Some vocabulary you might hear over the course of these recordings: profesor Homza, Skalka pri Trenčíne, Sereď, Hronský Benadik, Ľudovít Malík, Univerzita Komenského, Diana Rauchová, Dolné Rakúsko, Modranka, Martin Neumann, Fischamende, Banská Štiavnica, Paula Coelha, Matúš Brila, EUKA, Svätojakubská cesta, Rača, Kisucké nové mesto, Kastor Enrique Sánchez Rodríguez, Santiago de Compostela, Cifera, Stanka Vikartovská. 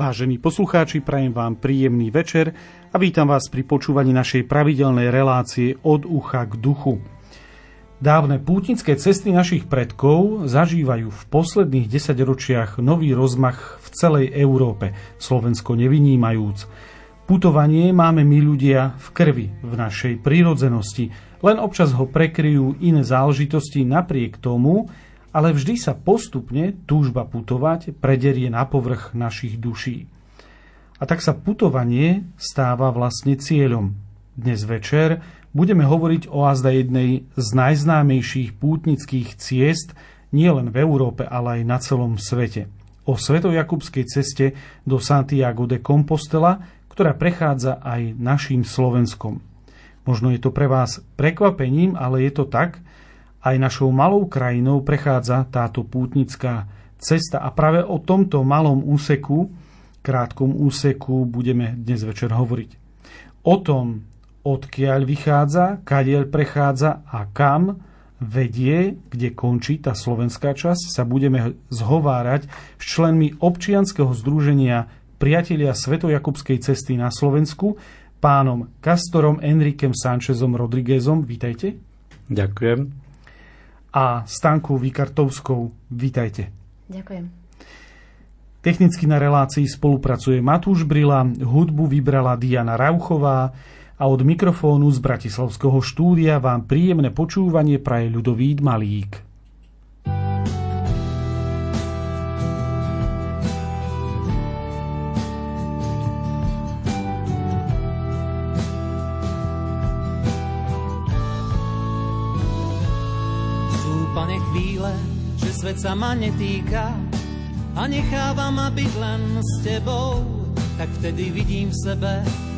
Vážení poslucháči, prajem vám príjemný večer a vítam vás pri počúvaní našej pravidelnej relácie Od ucha k duchu. Dávne pútnické cesty našich predkov zažívajú v posledných 10 ročiach nový rozmach v celej Európe, Slovensko nevynímajúc. Putovanie máme my ľudia v krvi, v našej prírodzenosti, len občas ho prekryjú iné záležitosti napriek tomu, ale vždy sa postupne túžba putovať prederie na povrch našich duší. A tak sa putovanie stáva vlastne cieľom. Dnes večer budeme hovoriť o azda jednej z najznámejších pútnických ciest nielen v Európe, ale aj na celom svete. O Svätojakubskej ceste do Santiago de Compostela, ktorá prechádza aj naším Slovenskom. Možno je to pre vás prekvapením, ale je to tak. Aj našou malou krajinou prechádza táto pútnická cesta a práve o tomto malom úseku, krátkom úseku, budeme dnes večer hovoriť. O tom, odkiaľ vychádza, kadiaľ prechádza a kam vedie, kde končí tá slovenská časť, sa budeme zhovárať s členmi občianskeho združenia Priatelia Svätojakubskej cesty na Slovensku, pánom Kastorom Enriquem Sánchezom Rodríguezom. Vítajte. Ďakujem. A Stankou Vikartovskou. Vítajte. Ďakujem. Technicky na relácii spolupracuje Matúš Brila, hudbu vybrala Diana Rauchová a od mikrofónu z bratislavského štúdia vám príjemné počúvanie praje Ľudovít Malík. Svet sa ma netýka a nechávam ma byť len s tebou, tak vtedy vidím v sebe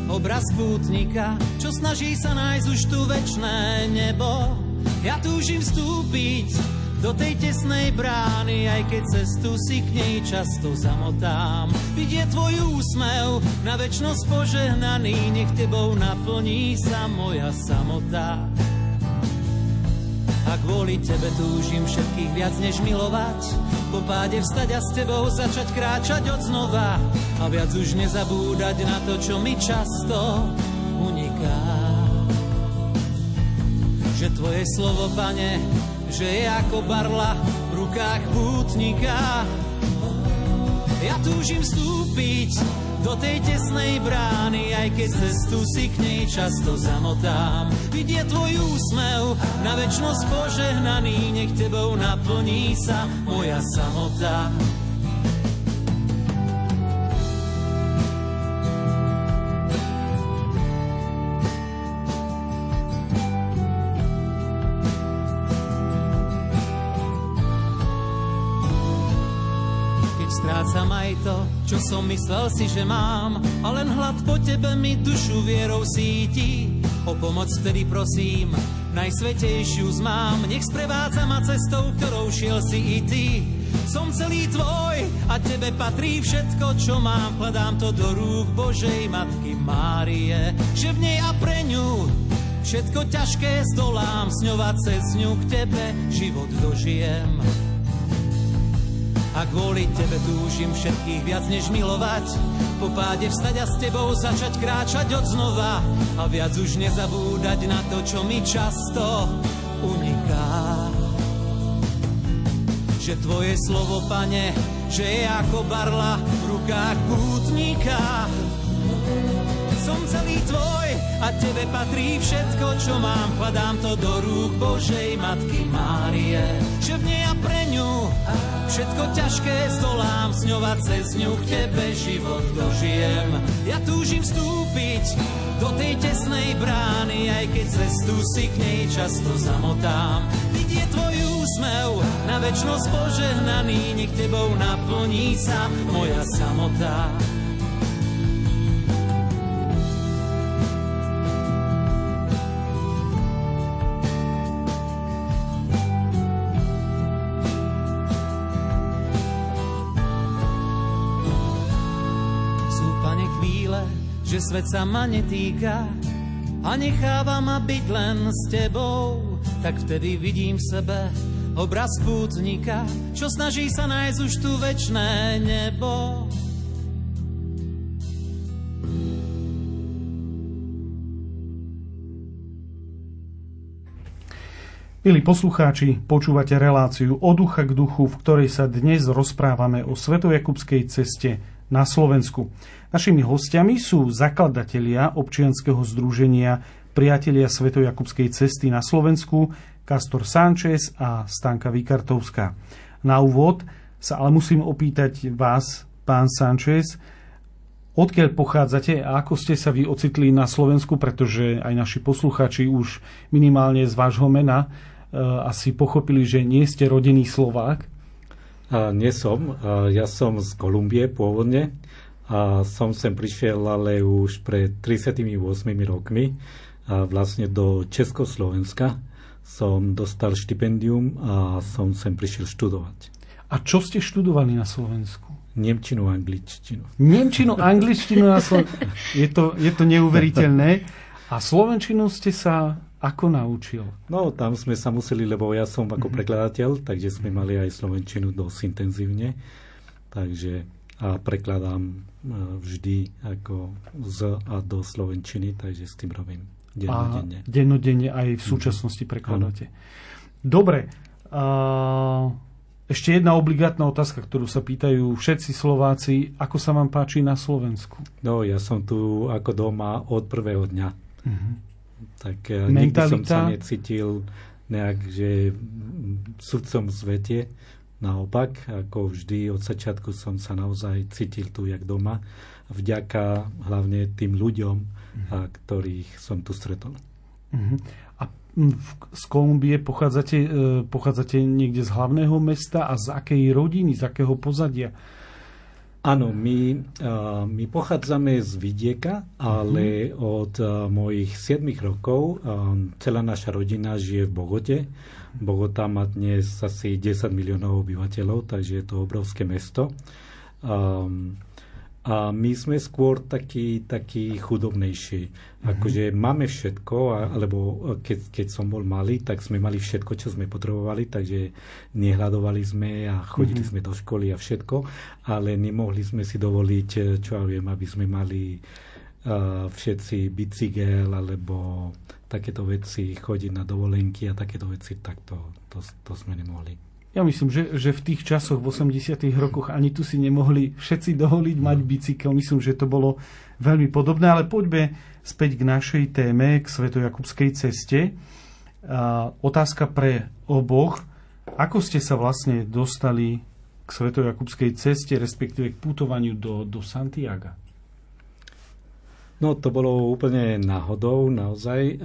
obraz pútnika, čo snaží sa nájsť už tu večné nebo. Ja túžim vstúpiť do tej tesnej brány, aj keď cestu si k nej často zamotám. Vidieť tvoj úsmev na večnosť požehnaný, nech tebou naplní sa moja samota. A kvôli tebe túžim všetkých viac než milovať, po páde vstať a s tebou začať kráčať od znova a viac už nezabúdať na to, čo mi často uniká. Že tvoje slovo, Pane, že je ako barla v rukách pútnika. Ja túžim vstúpiť do tej tesnej brány, aj keď cestu si k nej často zamotám. Vidieť tvoj úsmev na večnosť požehnaný, nech tebou naplní sa moja samota. Strácam aj to, čo som myslel si, že mám, a len hlad po tebe mi dušu vierou síti. O pomoc vtedy prosím, najsvetejšiu zmám, nech sprevádza ma cestou, ktorou šiel si i ty. Som celý tvoj a tebe patrí všetko, čo mám, vkladám to do rúk Božej Matky Márie, že v nej a pre ňu všetko ťažké zdolám, sňovať cez ňu k tebe život dožijem. A kvôli tebe túžim všetkých viac než milovať, po páde vstať a s tebou začať kráčať od znova a viac už nezabúdať na to, čo mi často uniká. Že tvoje slovo, Pane, že je ako barla v rukách pútnika. Som celý tvoj a tebe patrí všetko, čo mám, vkladám to do rúk Božej Matky Márie, že v nej a pre ňu všetko ťažké zdolám, sňovať cez ňu k tebe život dožijem. Ja túžim vstúpiť do tej tesnej brány, aj keď cestu si k nej často zamotám. Vidieť tvoj úsmev na večnosť požehnaný, nech tebou naplní sa moja samota. Že svet sa ma netýka a necháva ma byť len s tebou, tak vtedy vidím v sebe obraz pútnika, čo snaží sa nájsť už tu večné nebo. Milí poslucháči, počúvate reláciu Od ducha k duchu, v ktorej sa dnes rozprávame o Svätojakubskej ceste na Slovensku. Našimi hostiami sú zakladatelia občianskeho združenia Priatelia Svätojakubskej cesty na Slovensku Kastor Sánchez a Stanka Vikartovská. Na úvod sa ale musím opýtať vás, pán Sánchez, odkiaľ pochádzate a ako ste sa vy ocitli na Slovensku, pretože aj naši poslucháči už minimálne z vášho mena asi pochopili, že nie ste rodený Slovák. Nie som. Ja som z Kolumbie pôvodne a som sem prišiel ale už pred 38 rokmi vlastne do Československa. Som dostal štipendium a som sem prišiel študovať. A čo ste študovali na Slovensku? Nemčinu a angličtinu. Nemčinu a angličtinu na Slovensku. Je to neuveriteľné. A slovenčinu ste sa ako naučil? No, tam sme sa museli, lebo ja som ako prekladateľ, takže sme mali aj slovenčinu dosť intenzívne. Takže a prekladám vždy ako z a do slovenčiny, takže s tým robím dennodenne. A dennodenne aj v súčasnosti prekladáte. Dobre. Ešte jedna obligátna otázka, ktorú sa pýtajú všetci Slováci. Ako sa vám páči na Slovensku? No, ja som tu ako doma od prvého dňa. Uh-huh. Tak nikdy som sa necítil nejak, že sudcom v svete. Naopak, ako vždy, od začiatku som sa naozaj cítil tu jak doma. Vďaka hlavne tým ľuďom, uh-huh, ktorých som tu stretol. Uh-huh. A z Kolumbie pochádzate niekde z hlavného mesta a z akej rodiny, z akého pozadia? Áno, my pochádzame z vidieka, ale od mojich 7 rokov celá naša rodina žije v Bogote. Bogota má dnes asi 10 miliónov obyvateľov, takže je to obrovské mesto. A my sme skôr takí chudobnejší. Akože máme všetko, alebo keď som bol malý, tak sme mali všetko, čo sme potrebovali, takže nehľadovali sme a chodili sme do školy a všetko, ale nemohli sme si dovoliť, čo ja viem, aby sme mali všetci bicykel alebo takéto veci, chodiť na dovolenky a takéto veci, tak to sme nemohli. Ja myslím, že v tých časoch, v 80. rokoch, ani tu si nemohli všetci dovoliť mať bicykel. Myslím, že to bolo veľmi podobné, ale poďme späť k našej téme, k Svätojakubskej ceste. Otázka pre oboch. Ako ste sa vlastne dostali k Svätojakubskej ceste, respektíve k putovaniu do Santiaga? No, to bolo úplne náhodou, naozaj.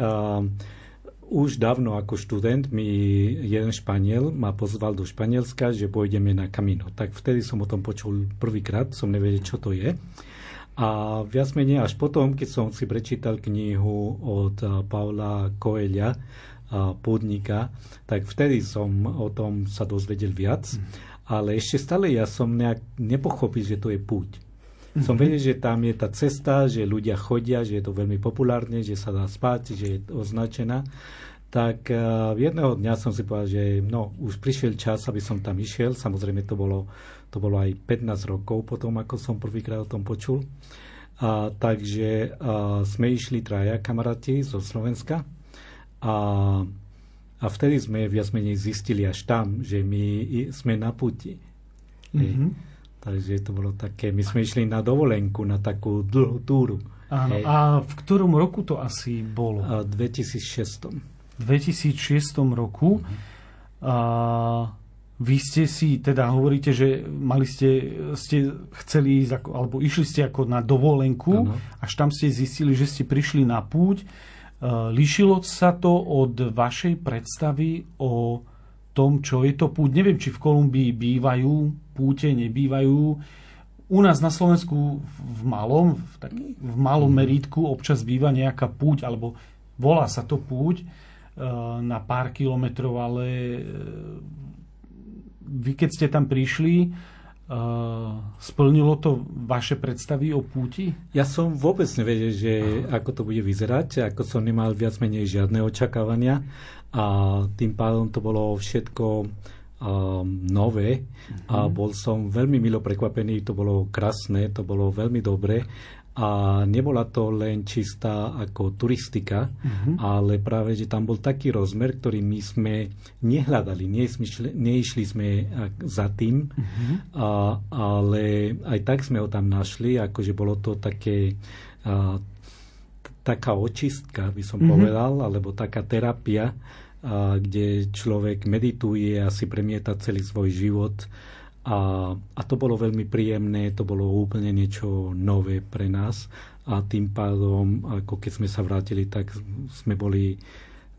Už dávno ako študent mi jeden Španiel ma pozval do Španielska, že pôjdeme na Camino. Tak vtedy som o tom počul prvýkrát, som nevedel, čo to je. A viac menej až potom, keď som si prečítal knihu od Paula Coelha, Podnika, tak vtedy som o tom sa dozvedel viac. Ale ešte stále ja som nejak nepochopil, že to je púť. Som vedel, že tam je tá cesta, že ľudia chodia, že je to veľmi populárne, že sa dá spať, že je označená. Tak jedného dňa som si povedal, že už prišiel čas, aby som tam išiel. Samozrejme, to bolo aj 15 rokov potom, ako som prvýkrát o tom počul. Takže sme išli traja kamaráti zo Slovenska. A vtedy sme viac menej zistili až tam, že my sme na puti. Mm-hmm. Takže to bolo také, my sme išli na dovolenku, na takú dlhú túru. Áno, a v ktorom roku to asi bolo? V 2006. 2006 roku. Vy ste si, teda hovoríte, že ste chceli ísť, alebo išli ste ako na dovolenku, až tam ste zistili, že ste prišli na púť. Líšilo sa to od vašej predstavy o tom, čo je to púť. Neviem, či v Kolumbii bývajú púte, nebývajú. U nás na Slovensku v malom merítku občas býva nejaká púť, alebo volá sa to púť na pár kilometrov, ale vy, keď ste tam prišli, splnilo to vaše predstavy o púti? Ja som vôbec nevedel, že ako to bude vyzerať, ako som nemal viac menej žiadne očakávania a tým pádom to bolo všetko nové a bol som veľmi milo prekvapený, to bolo krásne, to bolo veľmi dobre A nebola to len čistá ako turistika, ale práve, že tam bol taký rozmer, ktorý my sme nehľadali. Neišli sme za tým, ale aj tak sme ho tam našli, akože bolo to také, taká očistka, by som povedal, alebo taká terapia, kde človek medituje a si premieta celý svoj život. A to bolo veľmi príjemné, to bolo úplne niečo nové pre nás a tým pádom, ako keď sme sa vrátili, tak sme boli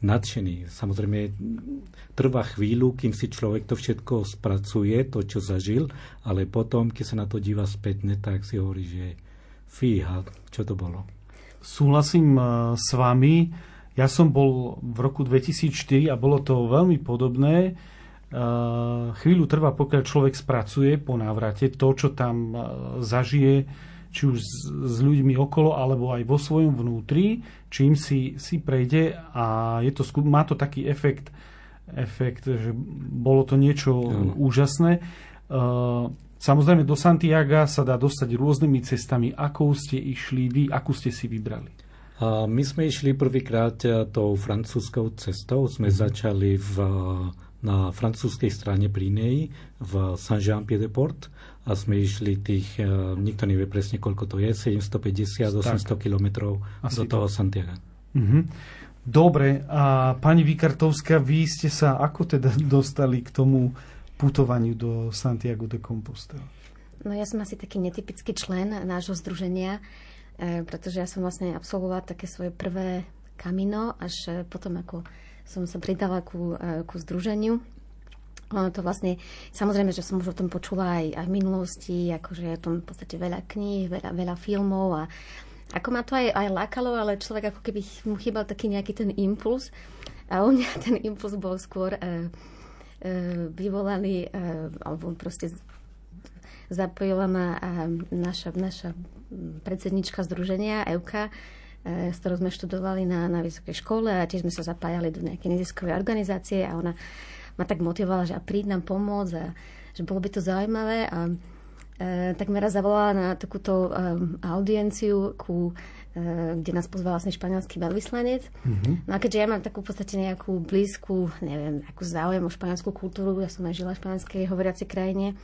nadšení. Samozrejme, trvá chvíľu, kým si človek to všetko spracuje, to, čo zažil, ale potom, keď sa na to díva spätne, tak si hovorí, že fíha, čo to bolo. Súhlasím s vami. Ja som bol v roku 2004 a bolo to veľmi podobné. Chvíľu trvá, pokiaľ človek spracuje po návrate to, čo tam zažije, či už s ľuďmi okolo, alebo aj vo svojom vnútri, čím si prejde a je to, má to taký efekt, že bolo to niečo úžasné. Samozrejme, do Santiaga sa dá dostať rôznymi cestami. Akou ste išli vy, akú ste si vybrali? My sme išli prvýkrát tou francúzskou cestou. Sme začali na francúzskej strane pri nej v Saint-Jean-Pied-de-Port a sme išli tých, nikto nevie presne koľko to je, 750-800 kilometrov do toho Santiaga. Dobre, a pani Vikartovská, vy ste sa ako teda dostali k tomu putovaniu do Santiago de Compostela? No ja som asi taký netypický člen nášho združenia, pretože ja som vlastne absolvovala také svoje prvé kamino, až potom ako som sa pridala ku združeniu. To vlastne, samozrejme, že som už o tom počula aj v minulosti, akože o tom v podstate veľa kníh, veľa filmov a ako ma to aj lákalo, ale človek ako keby mu chýbal taký nejaký ten impuls a u mňa ten impuls bol skôr vyvolaný, alebo proste zapojila ma naša predsednička združenia EUKA, s ktorou sme študovali na vysokej škole a tiež sme sa zapájali do nejakej neziskovej organizácie a ona ma tak motivovala, že príď nám pomôcť a že bolo by to zaujímavé a tak ma raz zavolala na takúto audienciu, kde nás pozval vlastne španielský veľvyslanec. No a keďže ja mám takú v podstate nejakú blízku, neviem, akú záujem o španielskú kultúru, ja som aj žila v španielskej hovoriacej krajine,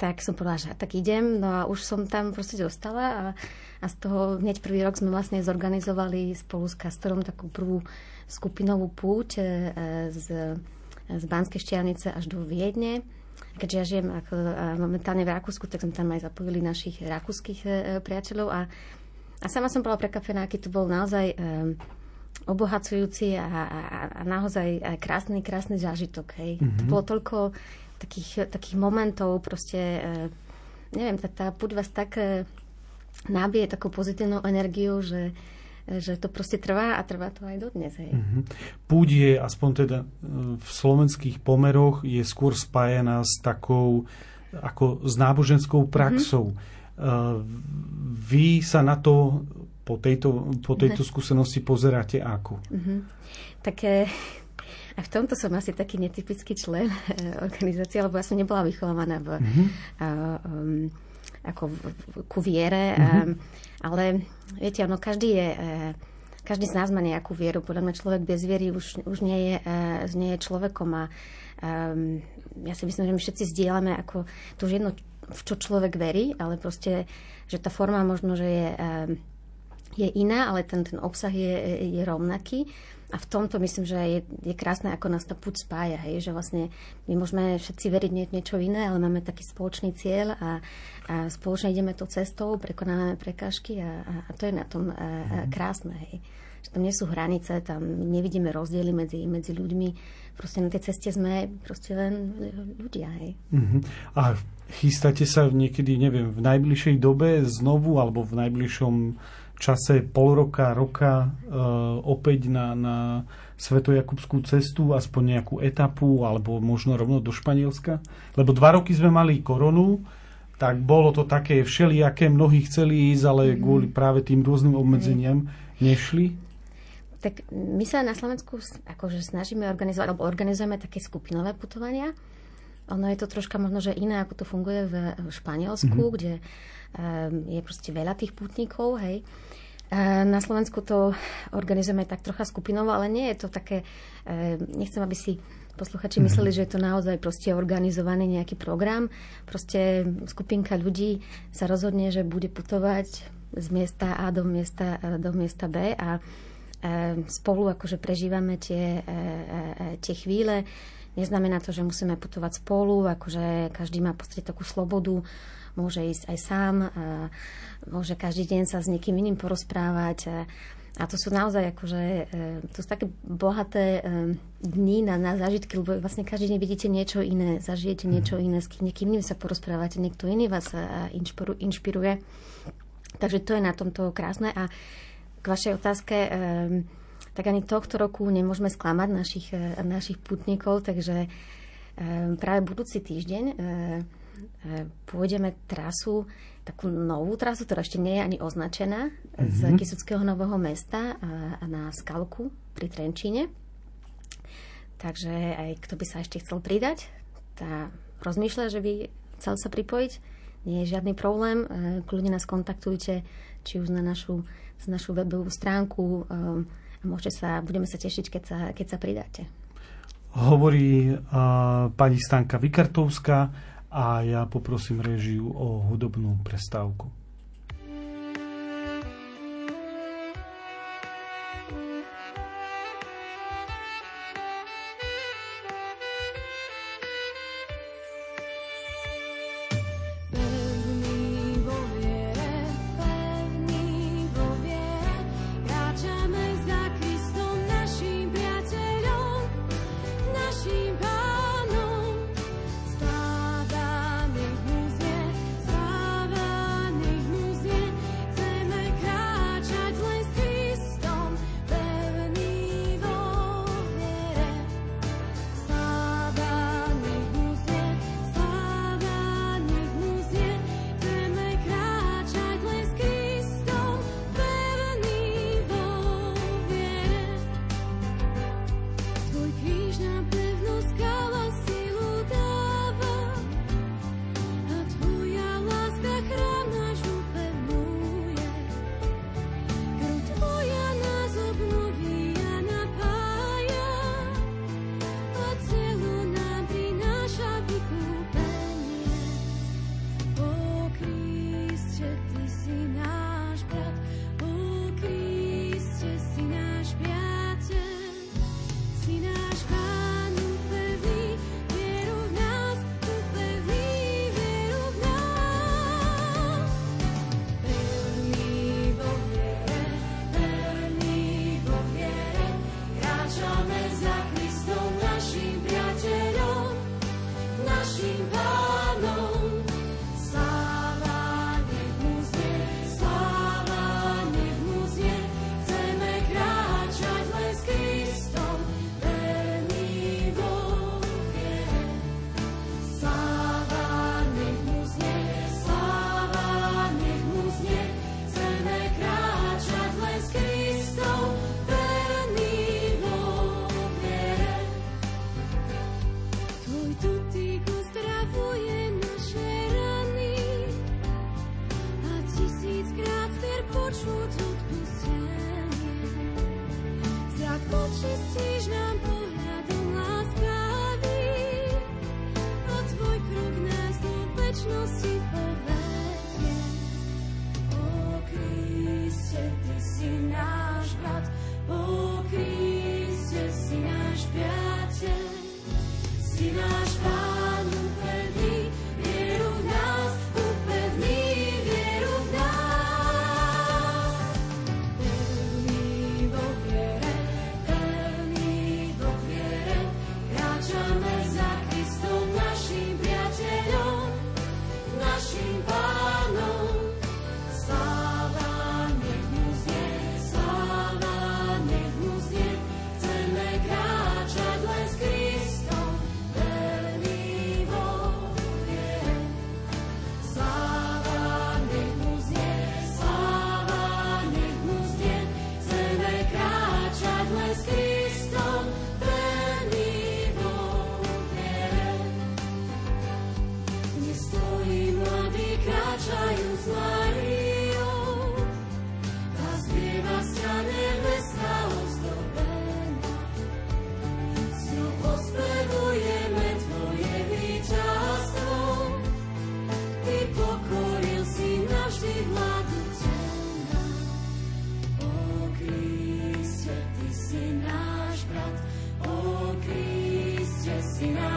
tak som povedala, že tak idem, no a už som tam proste zostala a z toho hneď prvý rok sme vlastne zorganizovali spolu s Kastorom takú prvú skupinovú púť z Banskej Štiavnice až do Viedne. Keďže ja žijem momentálne v Rakúsku, tak sme tam aj zapojili našich rakúskych priateľov a sama som bola prekvapená, aký to bol naozaj obohacujúci a naozaj krásny zážitok. To bolo toľko takých momentov, proste, neviem, tá púť vás tak nabije takou pozitívnou energiou, že to proste trvá a trvá to aj dodnes. Púť je, aspoň teda v slovenských pomeroch, je skôr spájaná s takou, ako s náboženskou praxou. Vy sa na to po tejto skúsenosti pozeráte ako? Také... A v tomto som asi taký netypický člen organizácie, lebo ja som nebola vychovaná ku viere. Ale viete, každý z nás má nejakú vieru. Podľa mňa človek bez viery už nie je človekom. Ja si myslím, že my všetci zdieľame ako to už jedno, v čo človek verí, ale proste, že tá forma možno, že je iná, ale ten obsah je rovnaký. A v tomto myslím, že je krásne, ako nás tá púť spája. Že vlastne my môžeme všetci veriť niečo iné, ale máme taký spoločný cieľ a spoločne ideme tou cestou, prekonávame prekážky a to je na tom krásne. Že tam nie sú hranice, tam nevidíme rozdiely medzi ľuďmi. Proste na tej ceste sme proste len ľudia. A chystáte sa niekedy, neviem, v najbližšej dobe znovu alebo v najbližšom čase pol roka opäť na Svätojakubskú cestu, aspoň nejakú etapu, alebo možno rovno do Španielska? Lebo 2 roky sme mali koronu, tak bolo to také všelijaké, mnohí chceli ísť, ale kvôli práve tým rôznym obmedzeniam nešli. Tak my sa na Slovensku akože snažíme organizovať, alebo organizujeme také skupinové putovania. Ono je to troška možno, že iné, ako to funguje v Španielsku, kde je proste veľa tých pútnikov, hej. Na Slovensku to organizujeme tak trocha skupinovo, ale nie je to také, nechcem, aby si posluchači mysleli, že je to naozaj proste organizovaný nejaký program. Proste skupinka ľudí sa rozhodne, že bude putovať z miesta A do miesta B a spolu akože prežívame tie chvíle. Neznamená to, že musíme putovať spolu, akože každý má v podstate takú slobodu, môže ísť aj sám, môže každý deň sa s niekým iným porozprávať. A to sú naozaj akože, to sú také bohaté dni na zážitky, lebo vlastne každý deň vidíte niečo iné, zažijete niečo iné, s niekým iným sa porozprávate, niekto iný vás inšpiruje. Takže to je na tomto krásne. A k vašej otázke, tak ani tohto roku nemôžeme sklamať našich pútnikov, takže práve budúci týždeň pôjdeme trasu, takú novú trasu, ktorá ešte nie je ani označená, z Kisuckého nového mesta na Skalku pri Trenčíne. Takže aj kto by sa ešte chcel pridať, tá rozmýšľa, že by chcel sa pripojiť, nie je žiadny problém. Kľudne nás kontaktujte, či už na našu webovú stránku. Budeme sa tešiť, keď sa pridáte. Hovorí pani Stanka Vikartovská, a ja poprosím réžiu o hudobnú prestávku.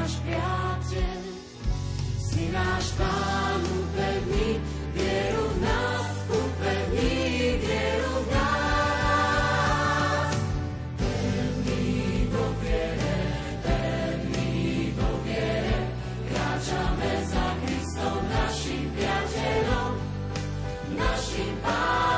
náš priateľ, si náš Pán, upevni vieru v nás, upevni vieru v nás. Pevný vo viere, kráčame za Kristom, našim priateľom, našim Pánom.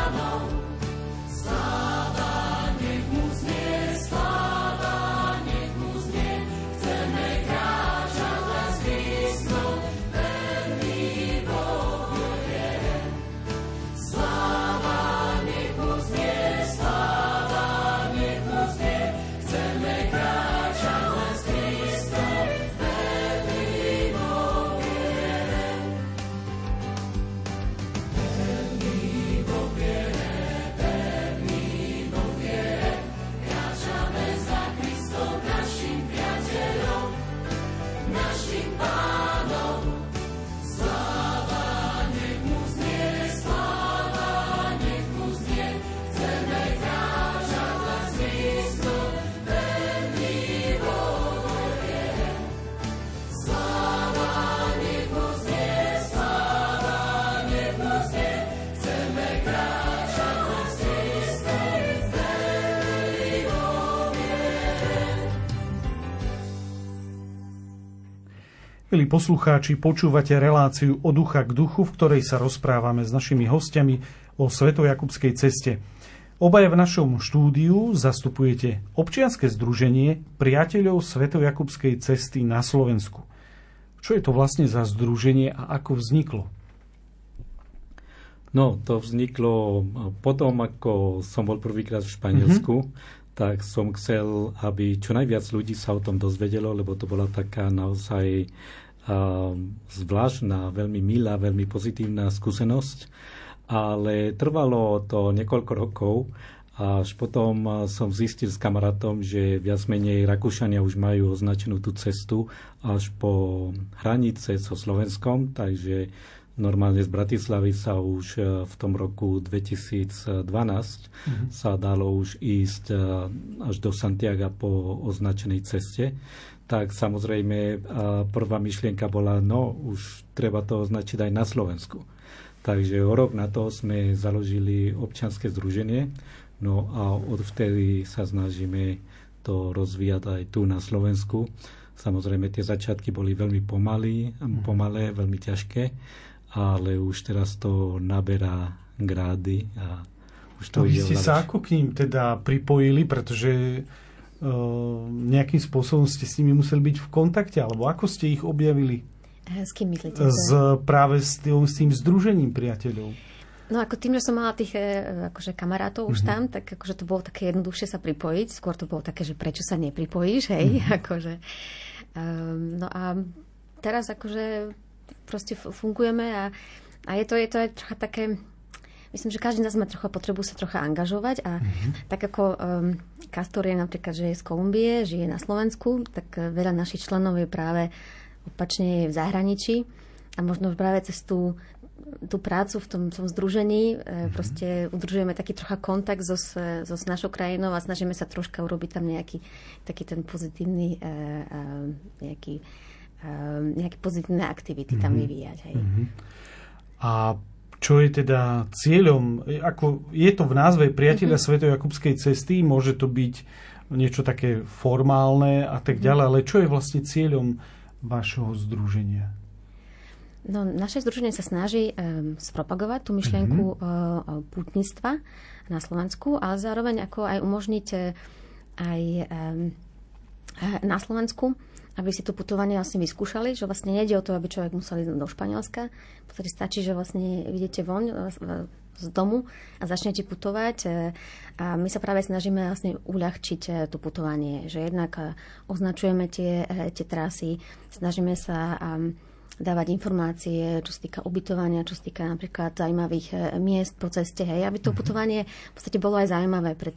Milí poslucháči, počúvate reláciu Od ducha k duchu, v ktorej sa rozprávame s našimi hostiami o Svätojakubskej ceste. Obaja v našom štúdiu zastupujete občianske združenie priateľov Svätojakubskej cesty na Slovensku. Čo je to vlastne za združenie a ako vzniklo? No, to vzniklo potom, ako som bol prvýkrát v Španielsku, tak som chcel, aby čo najviac ľudí sa o tom dozvedelo, lebo to bola taká naozaj zvláštna, veľmi milá, veľmi pozitívna skúsenosť. Ale trvalo to niekoľko rokov, až potom som zistil s kamarátom, že viac menej Rakúšania už majú označenú tú cestu až po hranice so Slovenskom, takže normálne z Bratislavy sa už v tom roku 2012 sa dalo už ísť až do Santiaga po označenej ceste. Tak samozrejme prvá myšlienka bola, no už treba to označiť aj na Slovensku. Takže o rok na to sme založili občianske združenie. No a odvtedy sa snažíme to rozvíjať aj tu na Slovensku. Samozrejme tie začiatky boli veľmi pomalé, veľmi ťažké. Ale už teraz to naberá grády. A už to vy ste sa ako k ním teda pripojili, pretože nejakým spôsobom ste s nimi museli byť v kontakte, alebo ako ste ich objavili? S kým myslíte? Práve s tým združením priateľov. No ako tým, že som mala tých kamarátov už tam, tak akože to bolo také jednoduchšie sa pripojiť. Skôr to bolo také, že prečo sa nepripojíš, hej? No a teraz akože proste fungujeme a je to aj trocha také, myslím, že každý z nás má potrebu sa angažovať a tak ako Kastor je napríklad, že je z Kolumbie, žije na Slovensku, tak veľa našich členov je práve opačne je v zahraničí a možno práve cez tú prácu v tom združení proste udržujeme taký trocha kontakt s našou krajinou a snažíme sa troška urobiť tam nejaký taký ten pozitívny nejaké pozitívne aktivity tam vyvíjať. Hej. A čo je teda cieľom? Ako je to v názve Priatelia Svätojakubskej cesty, môže to byť niečo také formálne a tak ďalej, ale čo je vlastne cieľom vášho združenia? No, naše združenie sa snaží spropagovať tú myšlienku pútnictva na Slovensku, ale zároveň ako aj umožniť aj na Slovensku, aby si to putovanie vlastne vyskúšali, že vlastne nejde o to, aby človek musel ísť do Španielska, pretože stačí, že vlastne idete von z domu a začnete putovať. A my sa práve snažíme vlastne uľahčiť to putovanie, že jednak označujeme tie trasy, snažíme sa dávať informácie, čo sa týka ubytovania, čo sa týka napríklad zaujímavých miest po ceste, hej, aby to putovanie v podstate bolo aj zaujímavé pre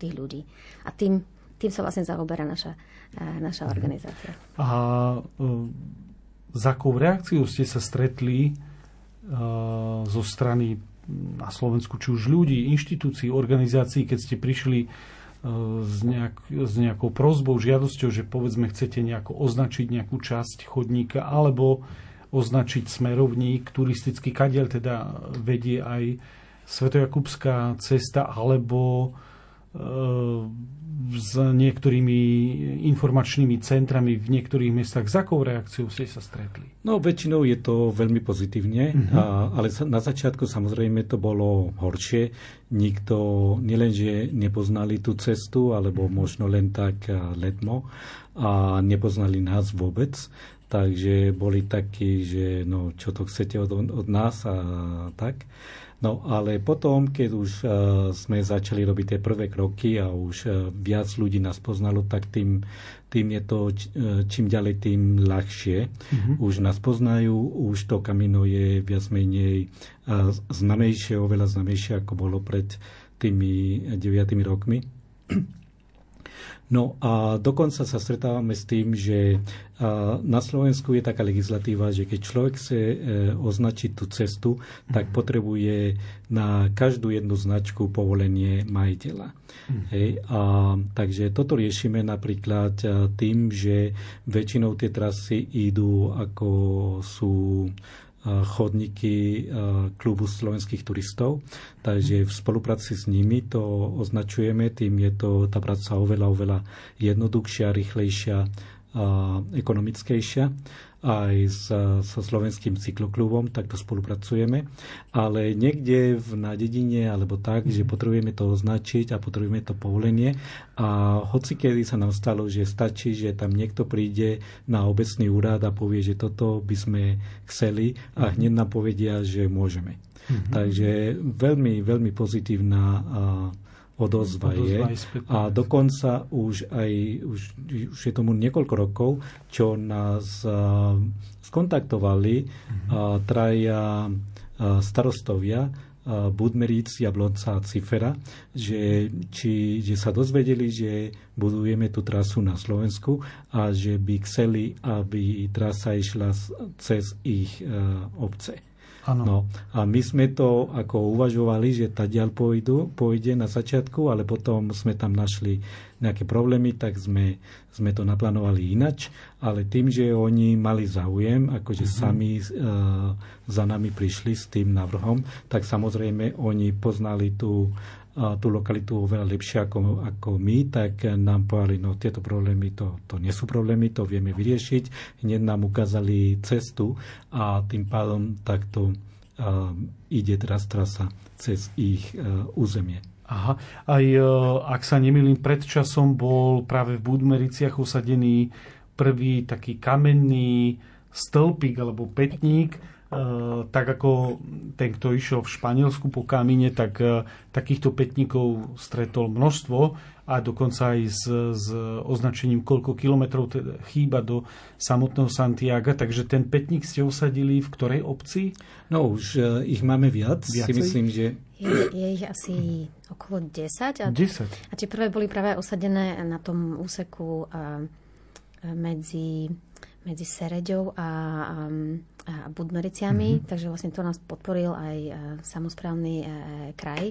tých ľudí. A tým sa vlastne zaoberá naša organizácia. A za akou reakciou ste sa stretli zo strany na Slovensku, či už ľudí, inštitúcií, organizácií, keď ste prišli s nejakou prosbou, žiadosťou, že povedzme chcete nejako označiť nejakú časť chodníka alebo označiť smerovník turistický, kadiaľ teda vedie aj Svätojakubská cesta, alebo s niektorými informačnými centrami v niektorých miestach. Za akou reakciou ste sa stretli? No, väčšinou je to veľmi pozitívne, ale na začiatku samozrejme to bolo horšie. Nikto nielenže nepoznali tú cestu, alebo možno len tak letmo, a nepoznali nás vôbec. Takže boli takí, že no, čo to chcete od nás a tak. No ale potom, keď už sme začali robiť tie prvé kroky a už viac ľudí nás poznalo, tak tým je to čím ďalej, tým ľahšie. Už nás poznajú, už to kamino je viac menej známejšie, oveľa známejšie, ako bolo pred tými 9 rokmi. No a dokonca sa stretávame s tým, že na Slovensku je taká legislatíva, že keď človek chce označiť tú cestu, tak potrebuje na každú jednu značku povolenie majiteľa. Hej. Takže toto riešime napríklad tým, že väčšinou tie trasy idú ako sú chodníky klubu slovenských turistov, takže v spolupráci s nimi to označujeme, tým je to tá práca oveľa jednoduchšia, rýchlejšia, ekonomickejšia. Aj so slovenským cykloklubom takto spolupracujeme, ale niekde na dedine alebo tak, že potrebujeme to označiť a potrebujeme to povolenie, a hoci kedy sa nám stalo, že stačí, že tam niekto príde na obecný úrad a povie, že toto by sme chceli, a hneď nám povedia, že môžeme. Takže veľmi pozitívna odozva je. A dokonca už je tomu niekoľko rokov, čo nás skontaktovali traja starostovia Budmeric, Jablonsa a Cifera, že sa dozvedeli, že budujeme tú trasu na Slovensku a že by chceli, aby trasa išla cez ich obce. No, a my sme to ako uvažovali, že tadiaľ pôjde na začiatku, ale potom sme tam našli nejaké problémy, tak sme to naplánovali inač, ale tým, že oni mali záujem, akože sami za nami prišli s tým návrhom, tak samozrejme oni poznali tú lokalitu oveľa lepšie ako my, tak nám povedali, no tieto problémy, to nie sú problémy, to vieme vyriešiť. Hneď nám ukázali cestu a tým pádom takto ide teraz trasa cez ich územie. Aha, aj ak sa nemýlim, pred časom bol práve v Budmericiach usadený prvý taký kamenný stĺpik alebo pätník. Tak ako ten, kto išiel v Španielsku po kamine, tak takýchto pätníkov stretol množstvo, a dokonca aj s označením, koľko kilometrov chýba do samotného Santiaga. Takže ten pätník ste usadili v ktorej obci? No už ich máme viac. Viacej? Si myslím, že... Je ich asi okolo 10. A tie prvé boli práve osadené na tom úseku medzi Sereďou a Budmericiami, takže vlastne to nás podporil aj samosprávny kraj.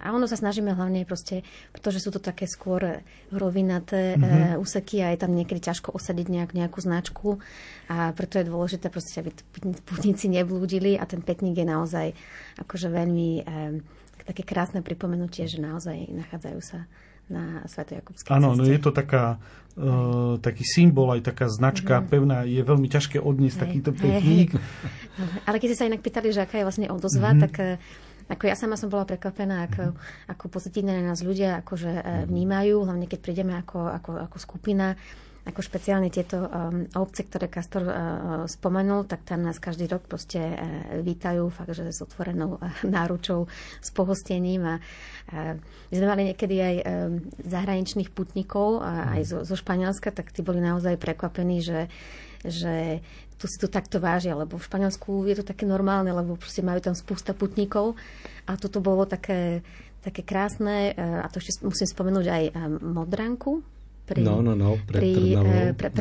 A ono sa snažíme hlavne proste, pretože sú to také skôr rovinaté úseky a je tam niekedy ťažko osadiť nejakú značku, a preto je dôležité proste, aby putníci neblúdili, a ten pätník je naozaj akože veľmi také krásne pripomenutie, že naozaj nachádzajú sa na Svätojakubskej ceste. Áno, no je to taký symbol, aj taká značka pevná. Je veľmi ťažké odniesť takýto pätník. Ale keď ste sa inak pýtali, že aká je vlastne odozva, tak ako ja sama som bola prekvapená, ako pozitívne nás ľudia akože vnímajú, hlavne keď prídeme ako skupina, ako špeciálne tieto obce, ktoré Kastor spomenul, tak tam nás každý rok proste vítajú fakt, že s otvorenou náručou, s pohostením. My sme mali niekedy aj zahraničných putníkov, aj zo Španielska, tak tí boli naozaj prekvapení, že tu si to takto vážia, lebo v Španielsku je to také normálne, lebo proste majú tam spústa putníkov, a toto bolo také krásne, a to ešte musím spomenúť aj Modranku, pri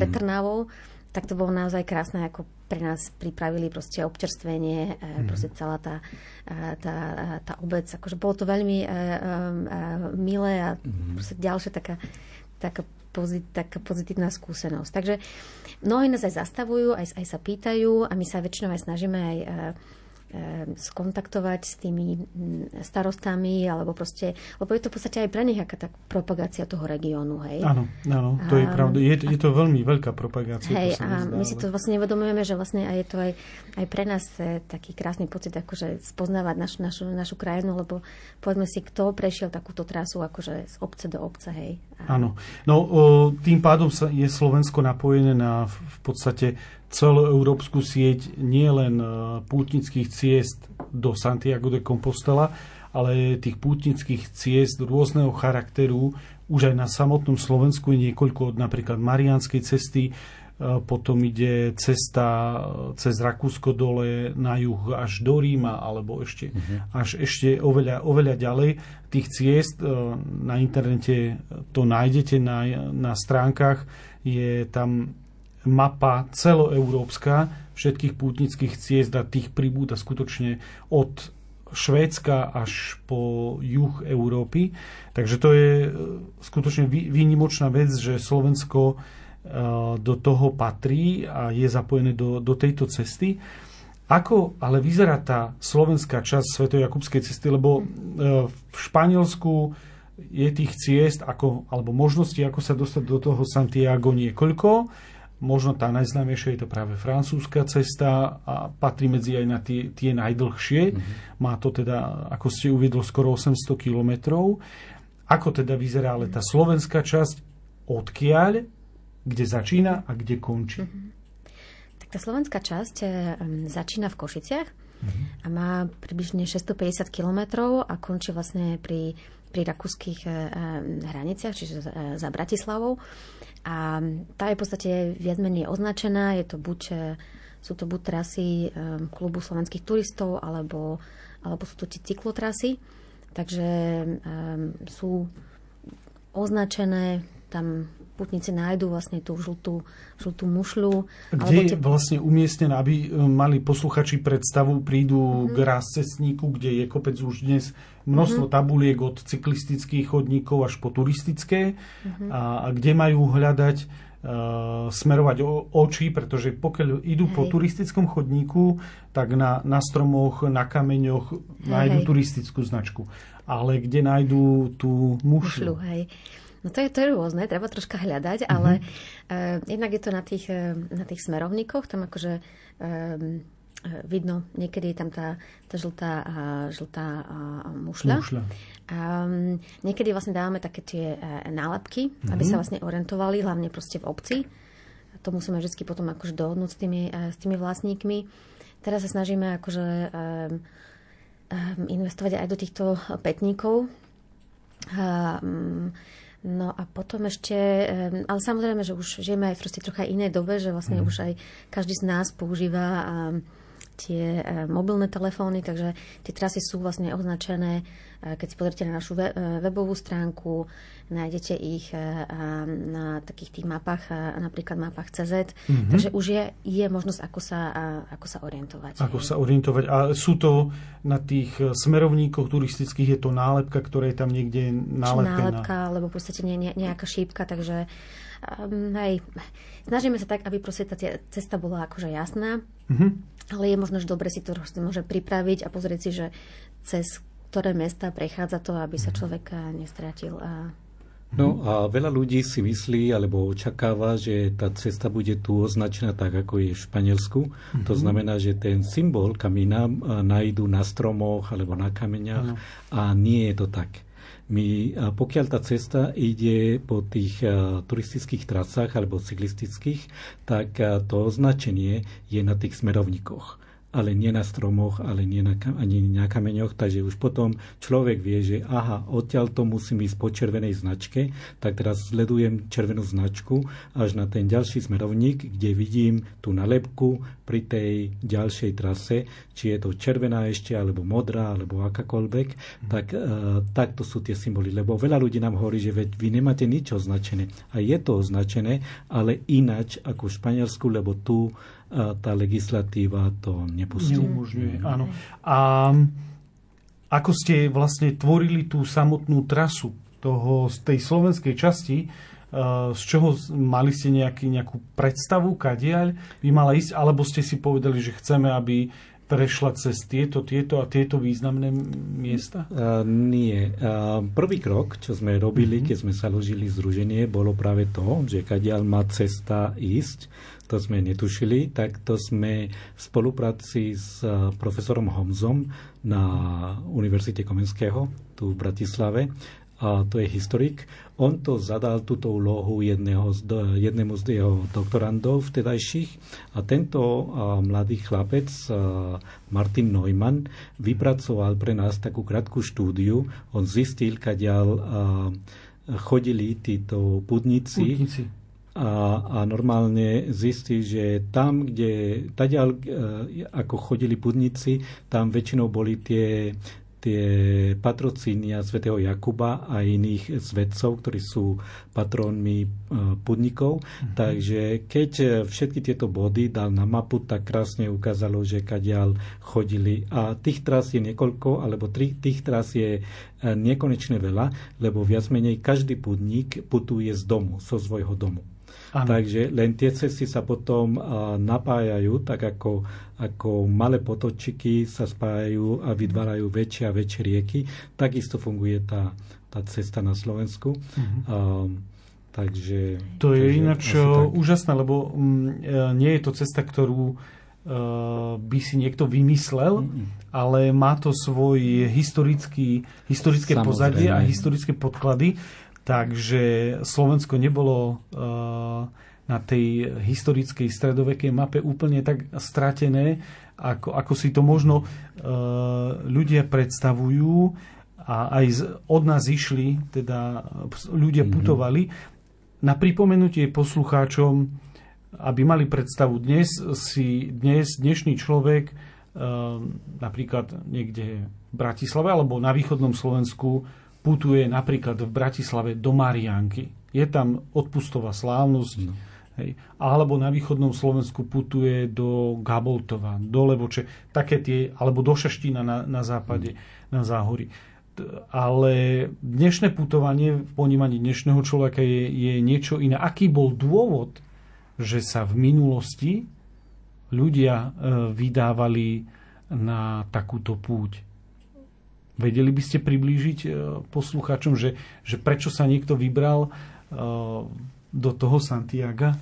Trnavou. tak to bolo naozaj krásne, ako pre nás pripravili proste občerstvenie, proste celá tá obec. Akože bolo to veľmi milé a proste ďalšia taká pozitívna skúsenosť. Takže mnohí nás aj zastavujú, aj sa pýtajú a my sa väčšinou aj snažíme aj skontaktovať s tými starostami, alebo proste, lebo je to v podstate aj pre nich aká tá propagácia toho regiónu, hej. Áno, to je pravda. Je to veľmi veľká propagácia. Hej, my si to vlastne nevedomujeme, že vlastne je to aj pre nás taký krásny pocit, akože spoznávať našu krajinu, lebo povedzme si, kto prešiel takúto trasu, akože z obce do obce, hej. Áno. No, tým pádom je Slovensko napojené na v podstate celoeurópsku sieť nielen pútnických ciest do Santiago de Compostela, ale tých pútnických ciest rôzneho charakteru už aj na samotnom Slovensku je niekoľko, napríklad Mariánskej cesty, potom ide cesta cez Rakúsko dole na juh až do Ríma, alebo ešte až ešte oveľa ďalej. Tých ciest na internete to nájdete na stránkach, je tam mapa celoeurópska všetkých pútnických ciest a tých pribúda skutočne od Švédska až po juh Európy. Takže to je skutočne výnimočná vec, že Slovensko do toho patrí a je zapojené do tejto cesty. Ako ale vyzerá tá slovenská časť Svätojakubskej cesty? Lebo v Španielsku je tých ciest alebo možností, ako sa dostať do toho Santiago niekoľko. Možno tá najznámejšia je to práve francúzska cesta a patrí medzi aj na tie najdlhšie. Má to teda, ako ste uviedlo, skoro 800 kilometrov. Ako teda vyzerá ale tá slovenská časť, odkiaľ, kde začína a kde končí? Tak tá slovenská časť začína v Košiciach a má približne 650 kilometrov a končí vlastne pri rakúskych hraniciach, čiže za Bratislavou. A tá je v podstate viac menej označená. Sú to buď trasy klubu slovenských turistov, alebo sú to cyklotrasy. Takže sú označené, tam putníci nájdu vlastne tú žltú mušľu. Kde je vlastne umiestnená, aby mali posluchači predstavu, prídu k rázcestníku, kde je kopec už dnes množstvo tabuliek od cyklistických chodníkov až po turistické a kde majú hľadať, smerovať oči, pretože pokiaľ idú po turistickom chodníku, tak na stromoch, na kameňoch nájdu turistickú značku. Ale kde nájdu tú mušľu? No to je rôzne, treba troška hľadať, ale jednak je to na tých smerovníkoch, tam akože vidno, niekedy je tam tá žltá mušľa. Niekedy vlastne dávame také tie nálepky, aby sa vlastne orientovali, hlavne proste v obci. To musíme vždy potom akože dohodnúť s tými vlastníkmi. Teraz sa snažíme akože investovať aj do týchto pätníkov. No a potom ešte, ale samozrejme, že už žijeme aj proste trocha inej dobe, že vlastne už aj každý z nás používa tie mobilné telefóny, takže tie trasy sú vlastne označené. Keď si pozrite na našu webovú stránku, nájdete ich na takých tých mapách, napríklad mapách CZ. Takže už je možnosť, ako sa orientovať. A sú to na tých smerovníkoch turistických, je to nálepka, ktorá je tam niekde nálepka. Nálepka, alebo v podstate nejaká šípka, takže snažíme sa tak, aby proste tá cesta bola akože jasná. Ale je možno, že dobre si to môže pripraviť a pozrieť si, že cez ktoré mesta prechádza to, aby sa človek nestratil. No a veľa ľudí si myslí alebo očakáva, že tá cesta bude tu označená tak, ako je v Španielsku. To znamená, že ten symbol kamína nájdú na stromoch alebo na kameňach a nie je to tak. Pokiaľ tá cesta ide po tých turistických trasách alebo cyklistických, tak to označenie je na tých smerovníkoch. A ale nie na stromoch, ale nie na, ani na kameňoch, takže už potom človek vie, že aha, odtiaľto musím ísť po červenej značke, tak teraz sledujem červenú značku až na ten ďalší smerovník, kde vidím tú nalepku pri tej ďalšej trase, či je to červená ešte, alebo modrá, alebo akákoľvek, tak to sú tie symboly, lebo veľa ľudí nám hovorí, že veď vy nemáte nič označené. A je to označené, ale ináč ako v Španielsku, lebo tu tá legislatíva to nepustí. Neumožňuje, áno. A ako ste vlastne tvorili tú samotnú trasu z tej slovenskej časti, z čoho mali ste nejakú predstavu, kadiaľ by mala ísť, alebo ste si povedali, že chceme, aby prešla cez tieto a tieto významné miesta? Nie. Prvý krok, čo sme robili, keď sme založili združenie, bolo práve to, že kadiaľ má cesta ísť. To sme netušili, tak to sme v spolupráci s profesorom Homzom na Univerzite Komenského, tu v Bratislave, a to je historik. On to zadal túto úlohu jednému z jeho doktorandov vtedajších a tento mladý chlapec Martin Neumann vypracoval pre nás takú krátku štúdiu. On zistil, kadiaľ chodili títo pútnici. A normálne zistí, že tam, kde ako chodili pútnici, tam väčšinou boli tie patrocínia svätého Jakuba a iných svätcov, ktorí sú patrónmi pútnikov. Takže keď všetky tieto body dal na mapu, tak krásne ukázalo, že kadiaľ chodili. A tých tras je niekoľko, alebo tých tras je nekonečne veľa, lebo viac menej každý pútnik putuje z domu, zo svojho domu. Ano. Takže len tie cesty sa potom napájajú, tak ako malé potočiky sa spájajú a vytvárajú väčšie a väčšie rieky. Takisto funguje tá cesta na Slovensku. Takže to je ináč úžasné, lebo nie je to cesta, ktorú by si niekto vymyslel, ale má to svoj historické pozadie a historické podklady. Takže Slovensko nebolo na tej historickej stredovekej mape úplne tak stratené, ako si to možno ľudia predstavujú, a aj od nás išli, teda ľudia putovali. Na pripomenutie poslucháčom, aby mali predstavu, dnešný človek napríklad niekde v Bratislave alebo na východnom Slovensku putuje napríklad v Bratislave do Mariánky. Je tam odpustová slávnosť. Hej. Alebo na východnom Slovensku putuje do Gaboltova, do Levoče, alebo do Šaštína na západe, na Záhori. Ale dnešné putovanie v ponímaní dnešného človeka je niečo iné. Aký bol dôvod, že sa v minulosti ľudia vydávali na takúto púť? Vedeli by ste priblížiť poslucháčom, že prečo sa niekto vybral do toho Santiaga?